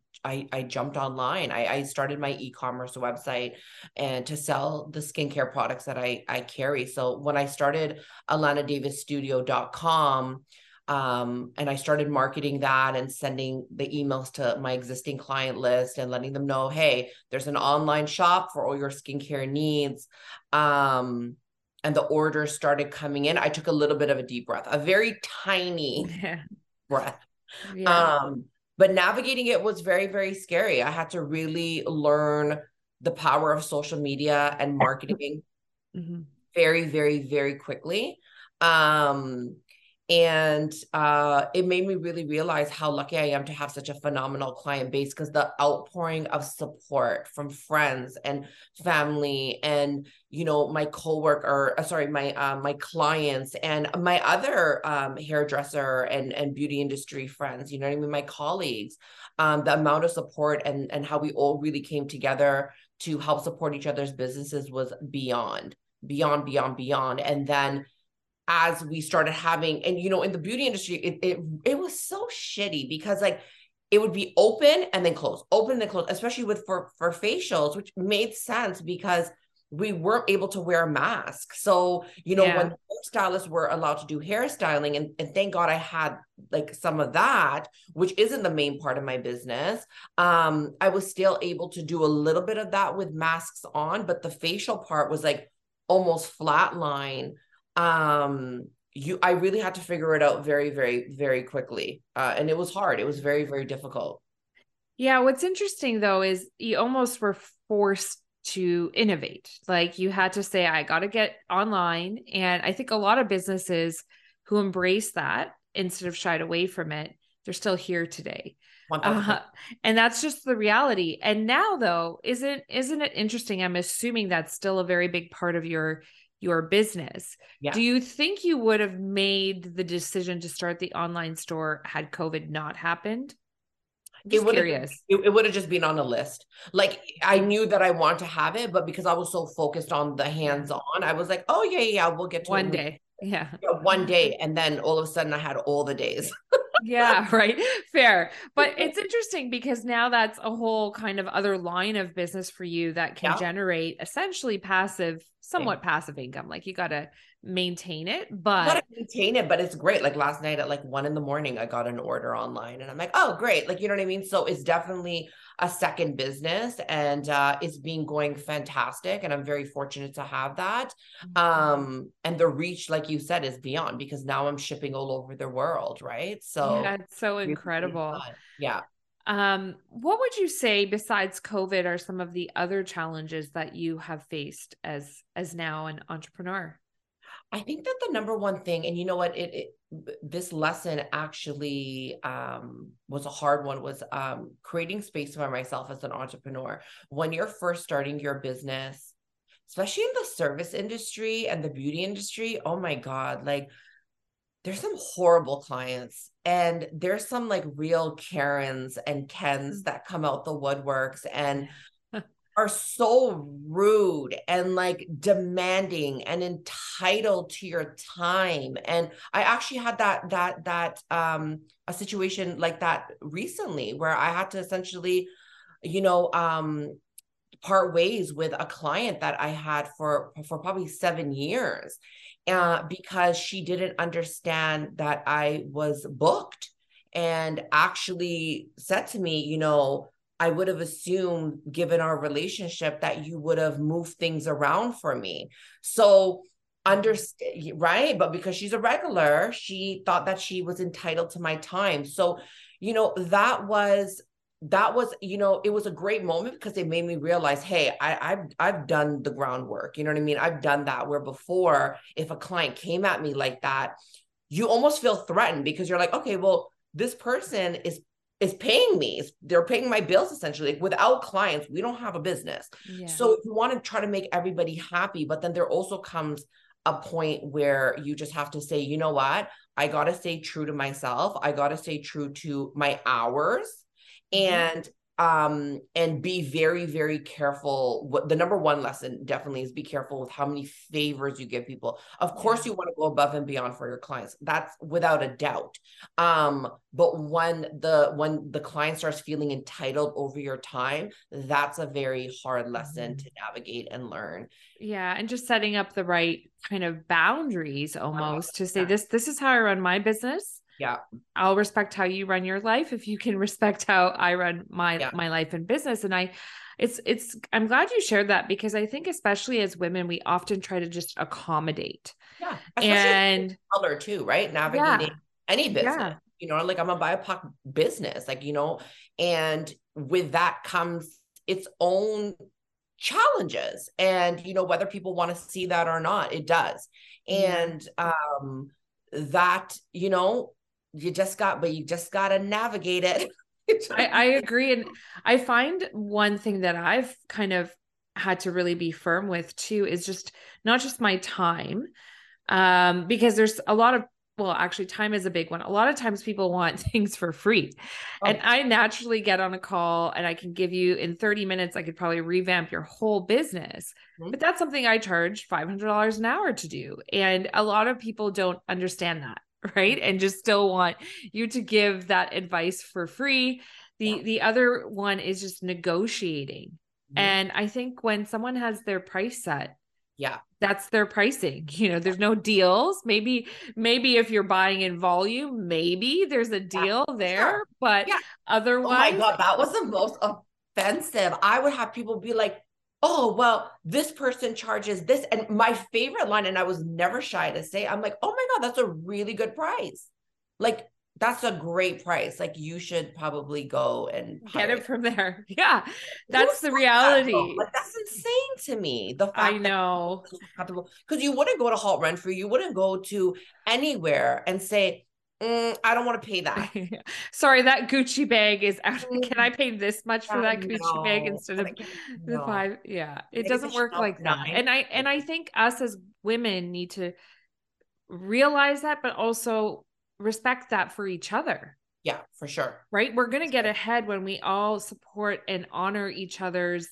jumped online. I started my e-commerce website and to sell the skincare products that I carry. So when I started AllanaDavisStudio.com, and I started marketing that and sending the emails to my existing client list and letting them know, hey, there's an online shop for all your skincare needs. And the orders started coming in. I took a little bit of a deep breath, a very tiny breath. Yeah. But navigating it was very, very scary. I had to really learn the power of social media and marketing very, very, very quickly. And it made me really realize how lucky I am to have such a phenomenal client base, because the outpouring of support from friends and family and, you know, my coworker, my clients and my other hairdresser and beauty industry friends, you know what I mean? My colleagues, the amount of support and how we all really came together to help support each other's businesses was beyond. And then as we started having, and, you know, in the beauty industry, it was so shitty because like it would be open and then close, open and then close, especially for facials, which made sense because we weren't able to wear a mask. So, you know, when stylists were allowed to do hairstyling and thank God I had like some of that, which isn't the main part of my business. I was still able to do a little bit of that with masks on, but the facial part was like almost flatline. I really had to figure it out very, very, very quickly. And it was hard. It was very, very difficult. Yeah. What's interesting though, is you almost were forced to innovate. Like you had to say, I got to get online. And I think a lot of businesses who embrace that instead of shied away from it, they're still here today. And that's just the reality. And now though, isn't it interesting? I'm assuming that's still a very big part of your business. Yeah. Do you think you would have made the decision to start the online store had COVID not happened? It would have just been on a list. Like I knew that I wanted to have it, but because I was so focused on the hands-on, I was like, oh yeah, we'll get to one day. Yeah. One day. And then all of a sudden I had all the days. Yeah. Right. Fair. But it's interesting because now that's a whole kind of other line of business for you that can generate essentially somewhat passive income. Like you got to maintain it, but it's great. Like last night at like 1 a.m, I got an order online and I'm like, oh, great. Like, you know what I mean? So it's definitely a second business and it's been going fantastic. And I'm very fortunate to have that. And the reach, like you said, is beyond because now I'm shipping all over the world. Right. So that's so incredible. Yeah. What would you say besides COVID are some of the other challenges that you have faced as now an entrepreneur? I think that the number one thing, and you know what, this lesson actually was a hard one, was creating space for myself as an entrepreneur. When you're first starting your business, especially in the service industry and the beauty industry, oh my God, like there's some horrible clients and there's some like real Karens and Kens that come out the woodworks and are so rude and like demanding and entitled to your time. And I actually had a situation like that recently where I had to essentially, you know, part ways with a client that I had for probably 7 years, because she didn't understand that I was booked and actually said to me, you know, I would have assumed, given our relationship, that you would have moved things around for me. So understand, right? But because she's a regular, she thought that she was entitled to my time. So, you know, that was, you know, it was a great moment because it made me realize, hey, I've done the groundwork. You know what I mean? I've done that where before, if a client came at me like that, you almost feel threatened because you're like, okay, well, this person is paying me. They're paying my bills essentially. Without clients, we don't have a business. Yeah. So you want to try to make everybody happy, but then there also comes a point where you just have to say, you know what? I got to stay true to myself. I got to stay true to my hours. Mm-hmm. And and be very, very careful. The number one lesson definitely is be careful with how many favors you give people. Of course, you want to go above and beyond for your clients. That's without a doubt. But when the client starts feeling entitled over your time, that's a very hard lesson to navigate and learn. Yeah. And just setting up the right kind of boundaries almost to say this is how I run my business. Yeah. I'll respect how you run your life if you can respect how I run my life and business. And I'm glad you shared that, because I think especially as women, we often try to just accommodate. Yeah. And color too, right? Navigating any business. Yeah. You know, like I'm a BIPOC business, like, you know, and with that comes its own challenges. And, you know, whether people want to see that or not, it does. And that, you know, you just got to navigate it. I agree. And I find one thing that I've kind of had to really be firm with too, is just not just my time. Because there's a lot of, actually time is a big one. A lot of times people want things for free. And I naturally get on a call and I can give you in 30 minutes, I could probably revamp your whole business, but that's something I charge $500 an hour to do. And a lot of people don't understand that. Right. And just still want you to give that advice for free. The other one is just negotiating. And I think when someone has their price set, that's their pricing. You know, there's no deals. Maybe if you're buying in volume, maybe there's a deal there, but otherwise. Oh my God, that was the most offensive. I would have people be like, oh, well, this person charges this. And my favorite line, and I was never shy to say, I'm like, oh my God, that's a really good price. Like, that's a great price. Like, you should probably go and get it from there. Yeah. That's the reality. That's insane to me. The fact I know, because you wouldn't go to Holt Renfrew. You wouldn't go to anywhere and say, I don't want to pay that. Sorry, that Gucci bag is out. Can I pay this much for that Gucci bag instead of the $5? Yeah. It doesn't work like that. And I think us as women need to realize that, but also respect that for each other. Yeah, for sure. Right? We're going to get ahead when we all support and honor each other's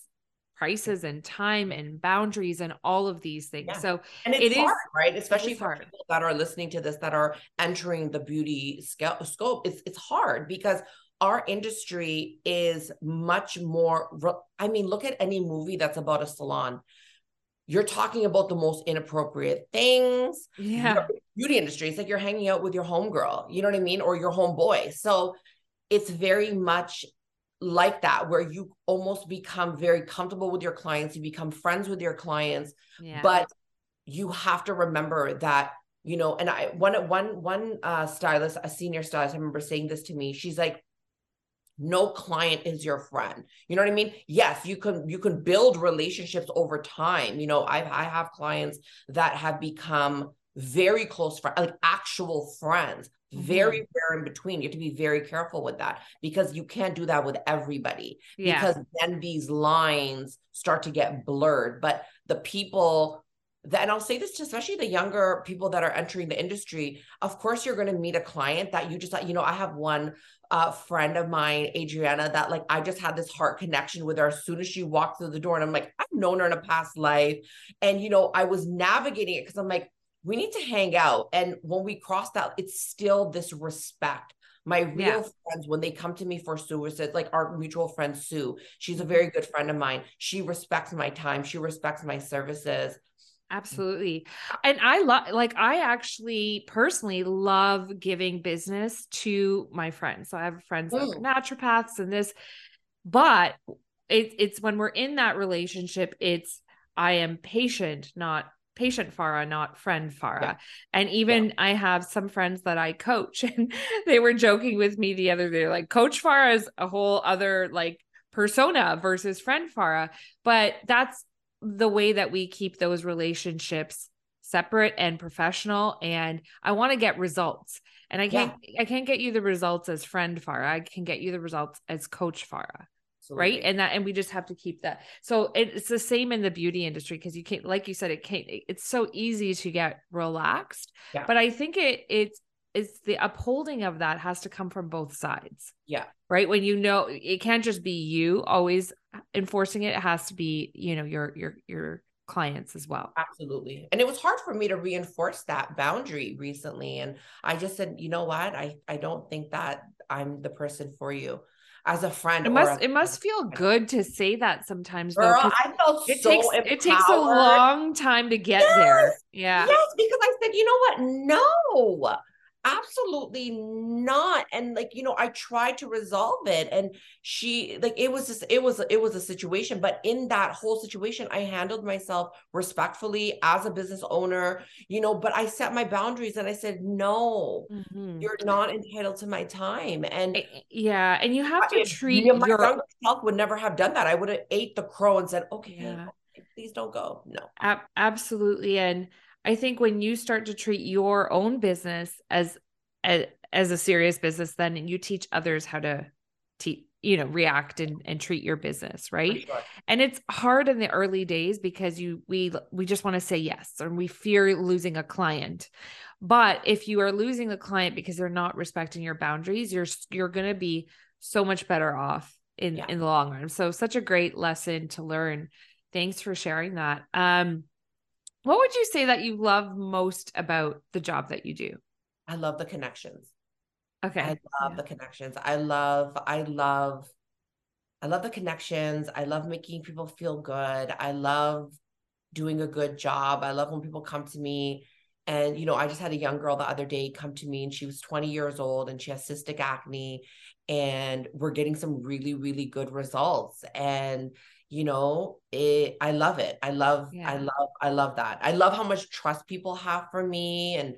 prices and time and boundaries and all of these things. Yeah. So and it's hard, right? Especially for people that are listening to this, that are entering the beauty scope. It's hard because our industry is much more, I mean, look at any movie that's about a salon. You're talking about the most inappropriate things. Yeah. Beauty industry. It's like you're hanging out with your homegirl, you know what I mean? Or your homeboy. So it's very much like that, where you almost become very comfortable with your clients. You become friends with your clients, but you have to remember that, you know, and I, one stylist, a senior stylist, I remember saying this to me. She's like, no client is your friend. You know what I mean? Yes, you can build relationships over time. You know, I have clients that have become very close friends, like actual friends, very rare in between. You have to be very careful with that, because you can't do that with everybody, because then these lines start to get blurred. But the people that, and I'll say this to especially the younger people that are entering the industry, of course, you're going to meet a client that you just, you know, I have one friend of mine, Adriana, that like, I just had this heart connection with her as soon as she walked through the door. And I'm like, I've known her in a past life. And, you know, I was navigating it because I'm like, we need to hang out. And when we crossed out, it's still this respect. My real friends, when they come to me for services, like our mutual friend, Sue, she's a very good friend of mine. She respects my time. She respects my services. Absolutely. And I actually personally love giving business to my friends. So I have friends that are naturopaths and this, but it's when we're in that relationship, it's, I am patient, not patient Farah, not friend Farah. Yeah. And even I have some friends that I coach, and they were joking with me the other day, like Coach Farah is a whole other like persona versus friend Farah. But that's the way that we keep those relationships separate and professional. And I want to get results, and I can't get you the results as friend Farah. I can get you the results as Coach Farah. Right. And we just have to keep that. So it's the same in the beauty industry, because you can't, like you said, it's so easy to get relaxed, but I think it's it's the upholding of that has to come from both sides. Yeah. Right. When, you know, it can't just be you always enforcing it. It has to be, you know, your clients as well. Absolutely. And it was hard for me to reinforce that boundary recently. And I just said, you know what? I don't think that I'm the person for you. As a friend, it must feel good to say that sometimes. Girl, though, I felt it takes a long time to get there. Yeah. Yes, because I said, you know what? No, absolutely not. And like, you know, I tried to resolve it, and she, like, it was a situation, but in that whole situation, I handled myself respectfully as a business owner, you know, but I set my boundaries and I said, no, you're not entitled to my time. And yeah. And you have to treat my younger self would never have done that. I would have ate the crow and said, okay, yeah, please don't go. No, absolutely. And I think when you start to treat your own business as a serious business, then you teach others how to you know, react and treat your business. Right. Sure. And it's hard in the early days because we just want to say yes, and we fear losing a client. But if you are losing a client because they're not respecting your boundaries, you're going to be so much better off in the long run. So such a great lesson to learn. Thanks for sharing that. What would you say that you love most about the job that you do? I love the connections. Okay. I love the connections. I love the connections. I love making people feel good. I love doing a good job. I love when people come to me and, you know, I just had a young girl the other day come to me and she was 20 years old and she has cystic acne and we're getting some really, really good results. And you know, I love it. I love that. I love how much trust people have for me, and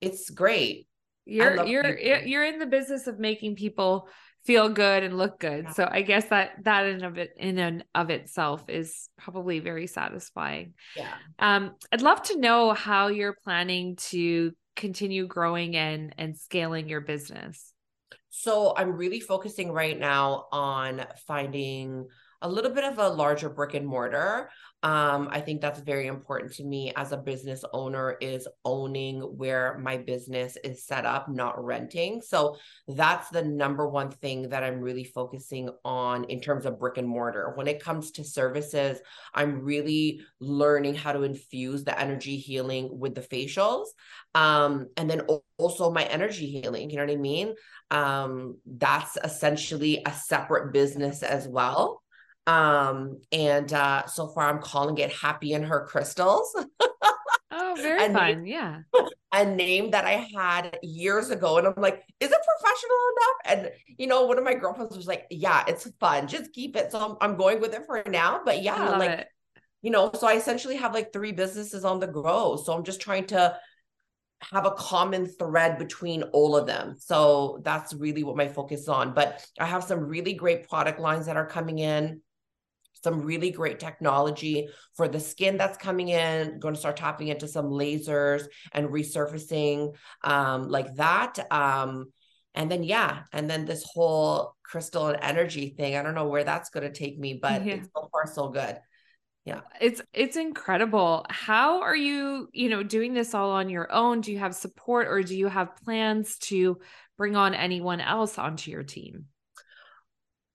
it's great. You're in the business of making people feel good and look good. Yeah. So I guess that in and of itself is probably very satisfying. Yeah. I'd love to know how you're planning to continue growing and scaling your business. So I'm really focusing right now on finding a little bit of a larger brick and mortar. I think that's very important to me as a business owner, is owning where my business is set up, not renting. So that's the number one thing that I'm really focusing on in terms of brick and mortar. When it comes to services, I'm really learning how to infuse the energy healing with the facials. And then also my energy healing, you know what I mean? That's essentially a separate business as well. And so far I'm calling it Happy in Her Crystals. Oh, very fun. Yeah. A name that I had years ago. And I'm like, is it professional enough? And you know, one of my girlfriends was like, yeah, it's fun. Just keep it. So I'm going with it for now, but yeah, I like, you know, so I essentially have like three businesses on the go. So I'm just trying to have a common thread between all of them. So that's really what my focus is on, but I have some really great product lines that are coming in. Some really great technology for the skin that's coming in. Going to start tapping into some lasers and resurfacing like that. And then this whole crystal and energy thing. I don't know where that's going to take me, but it's so far so good. Yeah. It's incredible. How are you know, doing this all on your own? Do you have support, or do you have plans to bring on anyone else onto your team?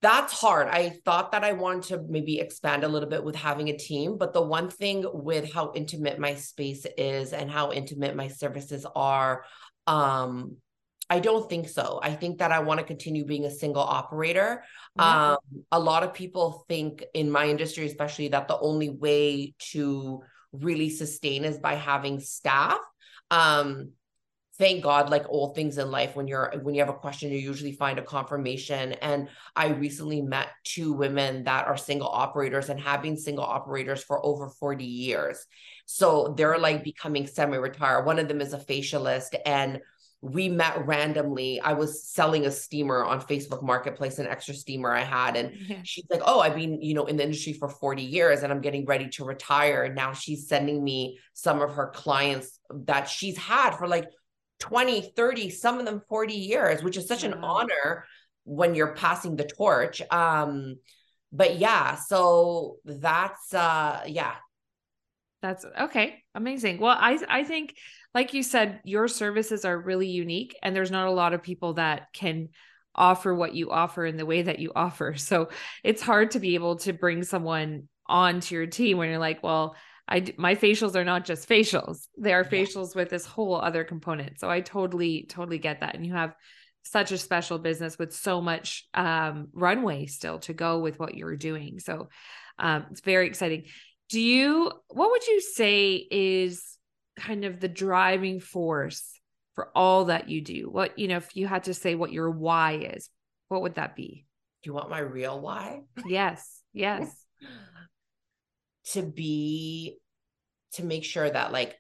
That's hard. I thought that I wanted to maybe expand a little bit with having a team, but the one thing with how intimate my space is and how intimate my services are, I don't think so. I think that I want to continue being a single operator. Yeah. A lot of people think in my industry, especially, that the only way to really sustain is by having staff. Thank God, like all things in life, when you have a question, you usually find a confirmation. And I recently met two women that are single operators and have been single operators for over 40 years. So they're like becoming semi-retired. One of them is a facialist, and we met randomly. I was selling a steamer on Facebook Marketplace, an extra steamer I had. And she's like, oh, I've been, you know, in the industry for 40 years and I'm getting ready to retire. And now she's sending me some of her clients that she's had for like 20, 30, some of them 40 years, which is such an honor when you're passing the torch. But yeah, so that's, yeah. That's okay. Amazing. Well, I think, like you said, your services are really unique and there's not a lot of people that can offer what you offer in the way that you offer. So it's hard to be able to bring someone onto your team when you're like, well, my facials are not just facials. They are facials with this whole other component. So I totally get that. And you have such a special business with so much runway still to go with what you're doing. So it's very exciting. What would you say is kind of the driving force for all that you do? What, if you had to say what your why is, what would that be? Do you want my real why? Yes. Yes. To make sure that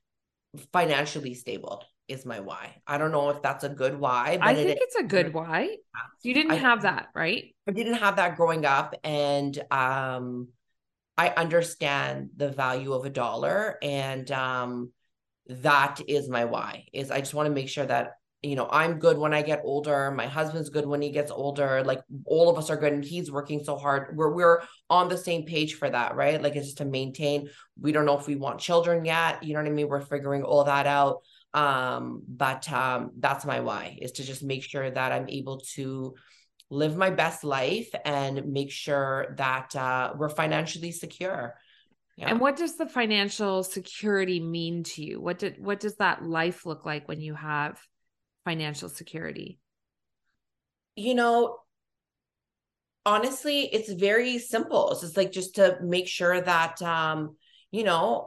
financially stable is my why. I don't know if that's a good why, but I think it's a good why. You didn't have that, right? I didn't have that growing up. And, I understand the value of $1 and, that is my why, is I just want to make sure that, I'm good when I get older. My husband's good when he gets older. All of us are good, and he's working so hard. We're on the same page for that, right? It's just to maintain. We don't know if we want children yet. You know what I mean? We're figuring all that out. But that's my why, is to just make sure that I'm able to live my best life and make sure that we're financially secure. Yeah. And what does the financial security mean to you? What does that life look like when you have financial security? Honestly, it's very simple. It's just just to make sure that, I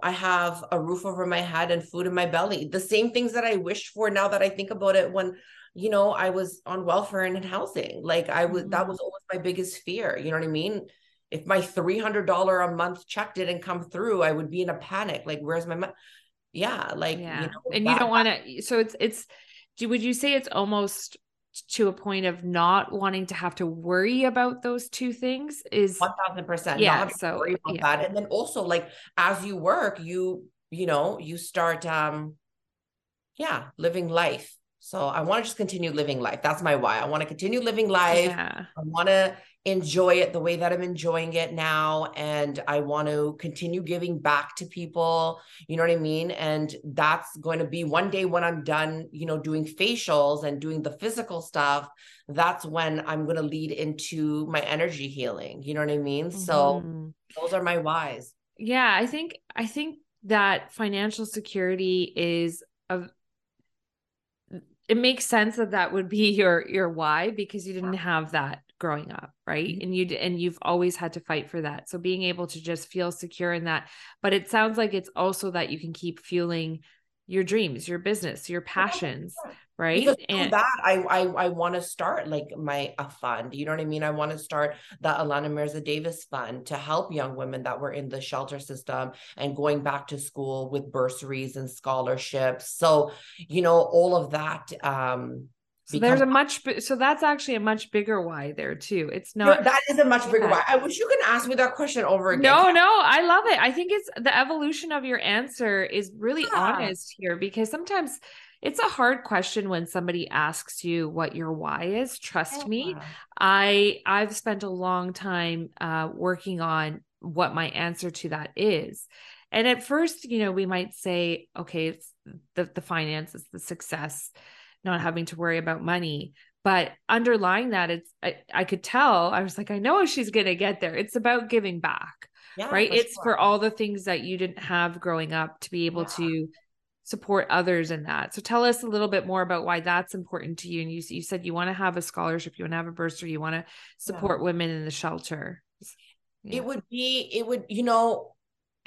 have a roof over my head and food in my belly. The same things that I wished for, now that I think about it, when, I was on welfare and in housing, that was always my biggest fear. You know what I mean? If my $300 a month check didn't come through, I would be in a panic. Where's my money? Yeah. And you don't want to, so would you say it's almost to a point of not wanting to have to worry about those two things? Is 1000%. Yeah. So that. And then also as you work, you start, living life. So I want to just continue living life. That's my why. I want to continue living life. Yeah. I want to enjoy it the way that I'm enjoying it now. And I want to continue giving back to people. You know what I mean? And that's going to be one day when I'm done, doing facials and doing the physical stuff. That's when I'm going to lead into my energy healing. You know what I mean? Mm-hmm. So those are my whys. Yeah. I think that financial security is it makes sense that would be your why, because you didn't have that growing up, right? Mm-hmm. And you've always had to fight for that. So being able to just feel secure in that, but it sounds like it's also that you can keep fueling your dreams, your business, your passions, right? Because and that I want to start a fund. You know what I mean? I want to start the Allana Davis Fund to help young women that were in the shelter system and going back to school with bursaries and scholarships. So, all of that, so that's actually a much bigger why there too. It's not, that is a much bigger why. I wish you could ask me that question over again. No, I love it. I think it's the evolution of your answer is really honest here, because sometimes it's a hard question when somebody asks you what your why is. Trust me. I've spent a long time working on what my answer to that is. And at first, we might say, okay, it's the finances, the success, not having to worry about money, but underlying that I could tell, I was like, I know she's going to get there. It's about giving back, right? It's for all the things that you didn't have growing up to be able to support others in that. So tell us a little bit more about why that's important to you. And you said you want to have a scholarship, you want to have a bursary, you want to support women in the shelter. Yeah.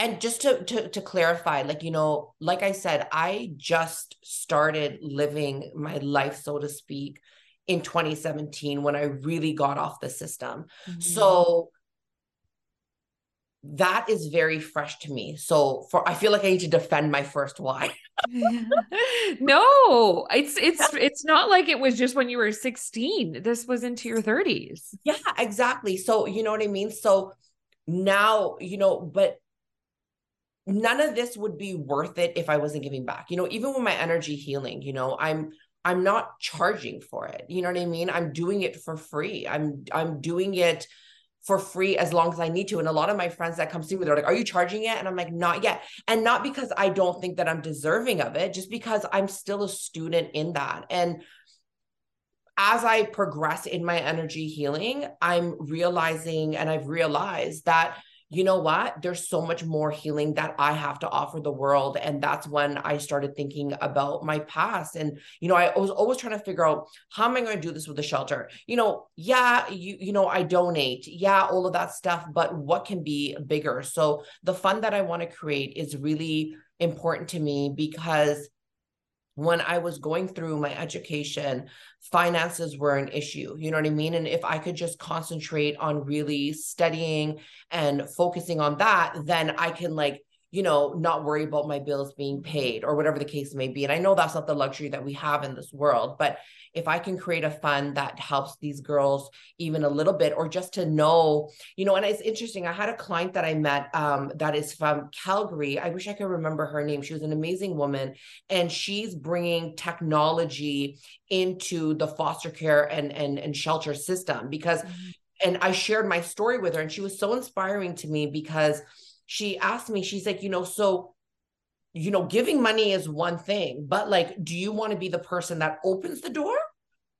And just to clarify, like I said, I just started living my life, so to speak, in 2017 when I really got off the system. Mm-hmm. So that is very fresh to me. So I feel like I need to defend my first why. No, it's not like it was just when you were 16. This was into your 30s. Yeah, exactly. So you know what I mean? So now, but none of this would be worth it if I wasn't giving back. Even with my energy healing, I'm not charging for it. You know what I mean? I'm doing it for free. I'm doing it for free as long as I need to. And a lot of my friends that come see me, they're like, are you charging yet? And I'm like, not yet. And not because I don't think that I'm deserving of it, just because I'm still a student in that. And as I progress in my energy healing, I'm realizing, and I've realized that, you know what, there's so much more healing that I have to offer the world. And that's when I started thinking about my past. And, you know, I was always trying to figure out, how am I going to do this with the shelter? You know, yeah, you know, I donate, yeah, all of that stuff, but what can be bigger? So the fund that I want to create is really important to me, because when I was going through my education, finances were an issue, you know what I mean? And if I could just concentrate on really studying and focusing on that, then I can, like, you know, not worry about my bills being paid or whatever the case may be. And I know that's not the luxury that we have in this world, but if I can create a fund that helps these girls even a little bit, or just to know, you know. And it's interesting, I had a client that I met that is from Calgary. I wish I could remember her name. She was an amazing woman, and she's bringing technology into the foster care and shelter system, because, and I shared my story with her, and she was so inspiring to me, because she asked me, she's like, you know, so, you know, giving money is one thing, but, like, do you want to be the person that opens the door?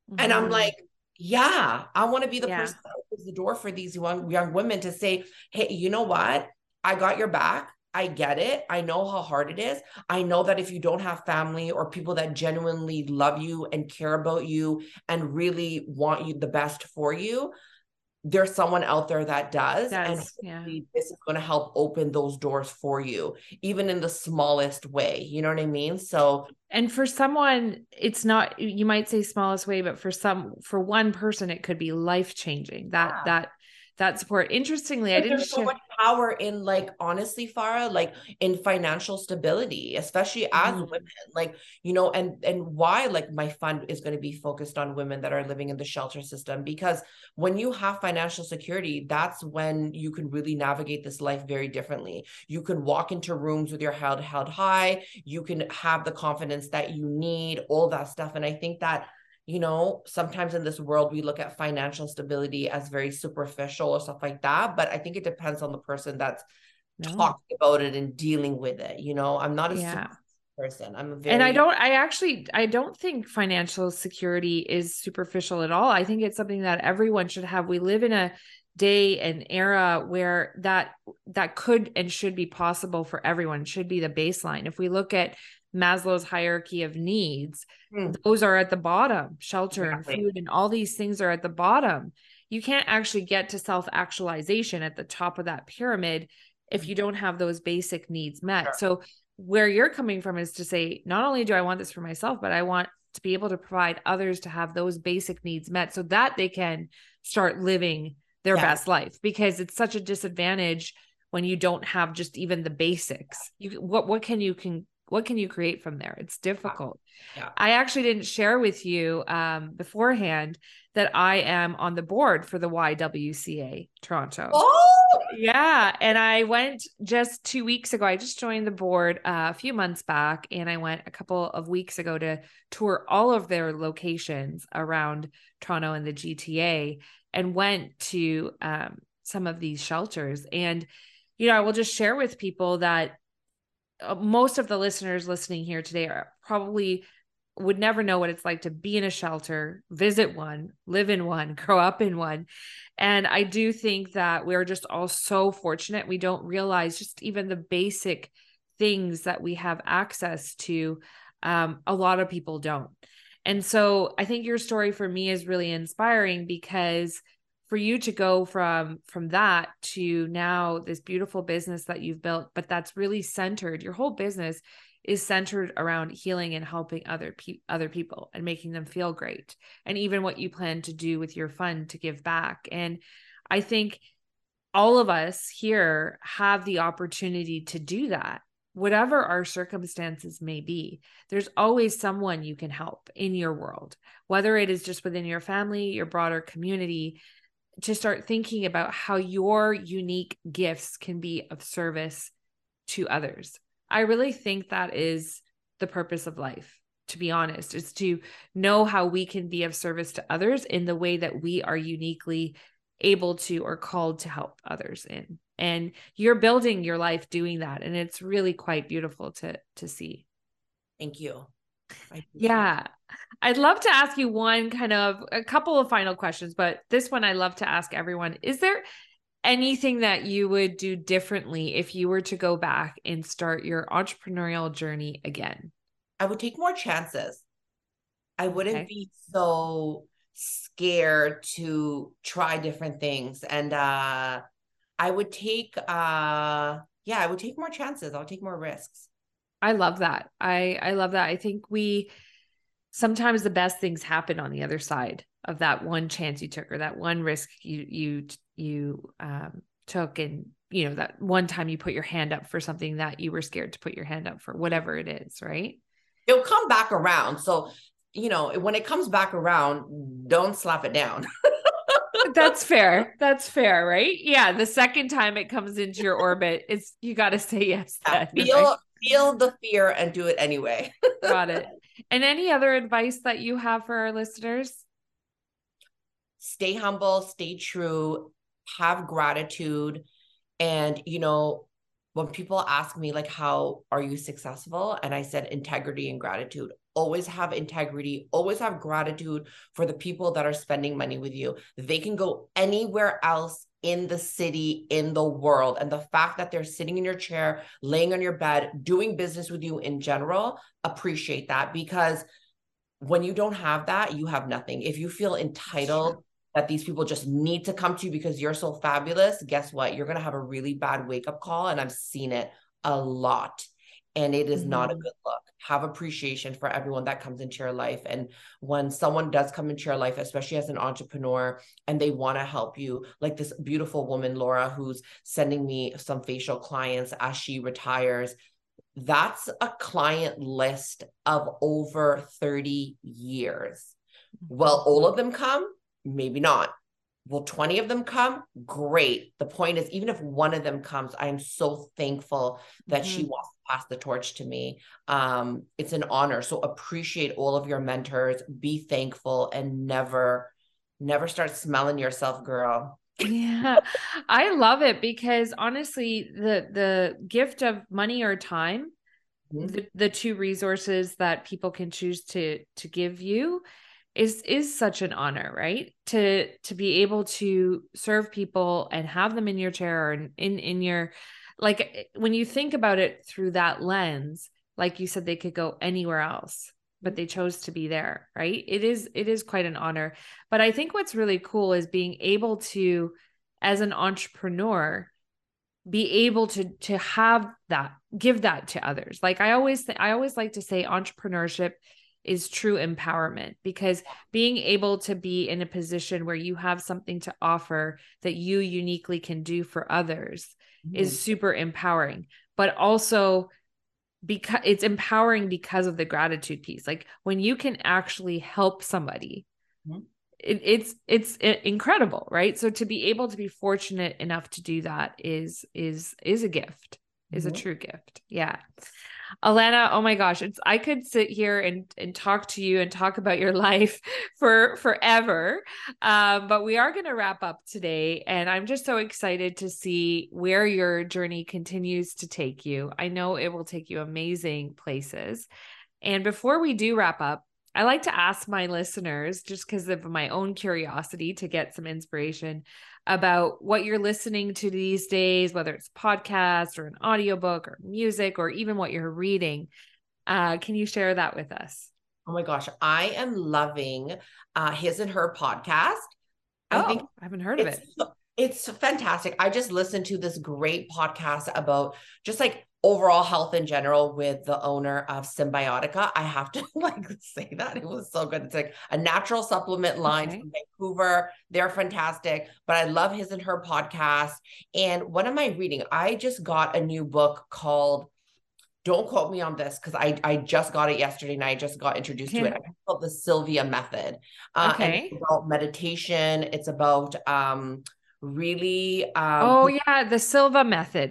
Mm-hmm. And I'm like, yeah, I want to be the person that opens the door for these young women to say, hey, you know what? I got your back. I get it. I know how hard it is. I know that if you don't have family or people that genuinely love you and care about you and really want you the best for you, there's someone out there that does, and this is going to help open those doors for you, even in the smallest way. You know what I mean? So, and for someone, it's not, you might say smallest way, but for one person, it could be life-changing, that support. Interestingly, I didn't there's so much power in, like, honestly, Farah, like, in financial stability, especially as women, like, you know, and why, like, my fund is going to be focused on women that are living in the shelter system, because when you have financial security, that's when you can really navigate this life very differently. You can walk into rooms with your head held high. You can have the confidence that you need, all that stuff. And I think that, you know, sometimes in this world, we look at financial stability as very superficial or stuff like that. But I think it depends on the person that's talking about it and dealing with it. You know, I'm not a person. I don't think financial security is superficial at all. I think it's something that everyone should have. We live in a day and era where that could and should be possible for everyone, should be the baseline. If we look at Maslow's hierarchy of needs, those are at the bottom. Shelter and food and all these things are at the bottom. You can't actually get to self-actualization at the top of that pyramid if you don't have those basic needs met. Sure. So where you're coming from is to say, not only do I want this for myself, but I want to be able to provide others to have those basic needs met so that they can start living their best life, because it's such a disadvantage when you don't have just even the basics. What can you create from there? It's difficult. Yeah. I actually didn't share with you beforehand that I am on the board for the YWCA Toronto. Oh, yeah. And I went just 2 weeks ago. I just joined the board a few months back, and I went a couple of weeks ago to tour all of their locations around Toronto and the GTA, and went to some of these shelters. And, you know, I will just share with people that most of the listeners listening here today are probably would never know what it's like to be in a shelter, visit one, live in one, grow up in one. And I do think that we're just all so fortunate. We don't realize just even the basic things that we have access to. A lot of people don't. And so I think your story for me is really inspiring, because for you to go from that to now this beautiful business that you've built, but that's really centered, your whole business is centered around healing and helping other people and making them feel great. And even what you plan to do with your fund to give back. And I think all of us here have the opportunity to do that. Whatever our circumstances may be, there's always someone you can help in your world, whether it is just within your family, your broader community, to start thinking about how your unique gifts can be of service to others. I really think that is the purpose of life, to be honest, is to know how we can be of service to others in the way that we are uniquely able to or called to help others in. And you're building your life doing that. And it's really quite beautiful to see. Thank you. Yeah. I'd love to ask you a couple of final questions, but this one I love to ask everyone. Is there anything that you would do differently if you were to go back and start your entrepreneurial journey again? I would take more chances. I wouldn't be so scared to try different things. And I would take more chances. I'll take more risks. I love that. I love that. I think sometimes the best things happen on the other side of that one chance you took, or that one risk you took. And, you know, that one time you put your hand up for something that you were scared to put your hand up for, whatever it is, right? It'll come back around. So, you know, when it comes back around, don't slap it down. That's fair. That's fair, right? Yeah. The second time it comes into your orbit, you got to say yes. Yeah, feel the fear and do it anyway. Got it. And any other advice that you have for our listeners? Stay humble, stay true, have gratitude. And, you know, when people ask me, like, how are you successful? And I said, integrity and gratitude. Always have integrity, always have gratitude for the people that are spending money with you. They can go anywhere else in the city, in the world. And the fact that they're sitting in your chair, laying on your bed, doing business with you in general, appreciate that, because when you don't have that, you have nothing. If you feel entitled that these people just need to come to you because you're so fabulous, guess what? You're going to have a really bad wake-up call. And I've seen it a lot. And it is not a good look. Have appreciation for everyone that comes into your life. And when someone does come into your life, especially as an entrepreneur, and they want to help you, like this beautiful woman, Laura, who's sending me some facial clients as she retires, that's a client list of over 30 years. Will all of them come? Maybe not. Will 20 of them come? Great. The point is, even if one of them comes, I am so thankful that she wants to pass the torch to me. It's an honor. So appreciate all of your mentors, be thankful, and never start smelling yourself, girl. Yeah. I love it, because honestly, the gift of money or time, the two resources that people can choose to give you, is such an honor, right? To be able to serve people and have them in your chair, and in your, like, when you think about it through that lens, like you said, they could go anywhere else, but they chose to be there, right? It is quite an honor. But I think what's really cool is being able to, as an entrepreneur, be able to have that, give that to others. Like I always like to say, entrepreneurship is true empowerment, because being able to be in a position where you have something to offer that you uniquely can do for others is super empowering, but also because it's empowering because of the gratitude piece. Like when you can actually help somebody, it's incredible, right? So to be able to be fortunate enough to do that is a gift, is a true gift. Yeah. Allana, oh my gosh, I could sit here and talk to you and talk about your life for forever. But we are going to wrap up today. And I'm just so excited to see where your journey continues to take you. I know it will take you amazing places. And before we do wrap up, I like to ask my listeners, just because of my own curiosity, to get some inspiration about what you're listening to these days, whether it's podcasts or an audiobook or music, or even what you're reading. Can you share that with us? Oh my gosh. I am loving His and Her podcast. Oh, I haven't heard of it. It's fantastic. I just listened to this great podcast about just like overall health in general with the owner of Symbiotica. I have to say that it was so good. It's like a natural supplement line from Vancouver. They're fantastic, but I love His and Her podcast. And what am I reading? I just got a new book called, don't quote me on this, because I just got it yesterday and I just got introduced to it. It's called the Silva Method. It's about meditation. It's about, the Silva Method.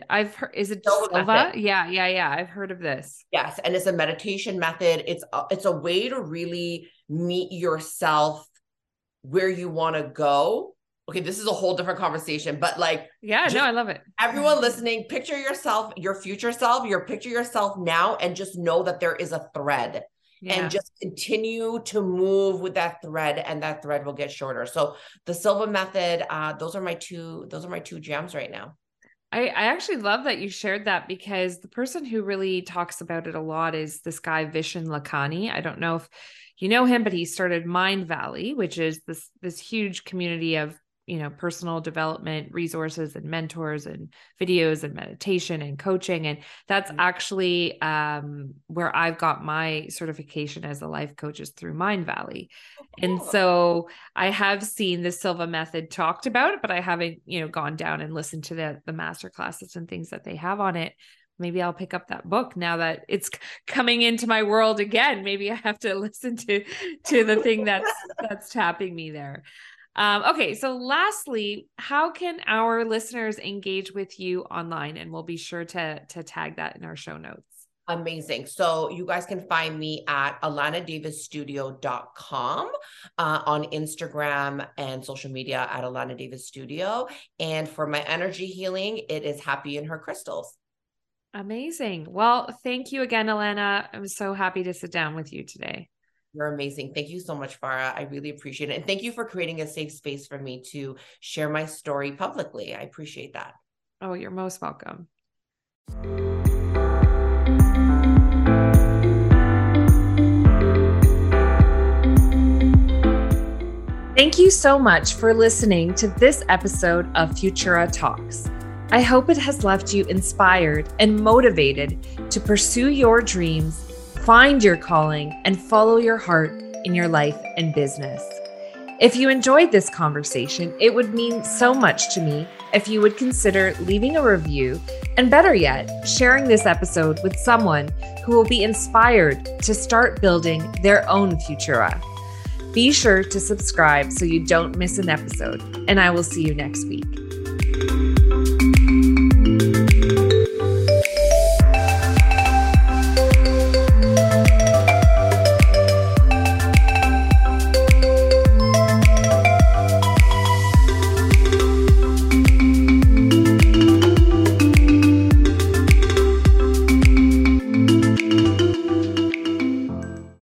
I've heard, is it Silva? Yeah. I've heard of this. Yes. And it's a meditation method. It's a way to really meet yourself where you want to go, okay, this is a whole different conversation, but like, yeah, no, I love it. Everyone listening, picture yourself, your future self, your picture yourself now, and just know that there is a thread. Yeah. And just continue to move with that thread, and that thread will get shorter. So the Silva Method, those are my two gems right now. I actually love that you shared that, because the person who really talks about it a lot is this guy, Vishen Lakhani. I don't know if you know him, but he started Mind Valley, which is this huge community of, you know, personal development resources and mentors and videos and meditation and coaching. And that's actually where I've got my certification as a life coach, is through Mind Valley. Oh, cool. And so I have seen the Silva Method talked about, but I haven't, you know, gone down and listened to the master classes and things that they have on it. Maybe I'll pick up that book now that it's coming into my world again. Maybe I have to listen to the thing that's tapping me there. Okay. So lastly, how can our listeners engage with you online? And we'll be sure to tag that in our show notes. Amazing. So you guys can find me at AllanaDavisStudio.com, on Instagram and social media at Allana Davis Studio. And for my energy healing, it is Happy in Her Crystals. Amazing. Well, thank you again, Allana. I'm so happy to sit down with you today. You're amazing. Thank you so much, Farah. I really appreciate it. And thank you for creating a safe space for me to share my story publicly. I appreciate that. Oh, you're most welcome. Thank you so much for listening to this episode of Futura Talks. I hope it has left you inspired and motivated to pursue your dreams, find your calling, and follow your heart in your life and business. If you enjoyed this conversation, it would mean so much to me if you would consider leaving a review, and better yet, sharing this episode with someone who will be inspired to start building their own Futura. Be sure to subscribe so you don't miss an episode, and I will see you next week.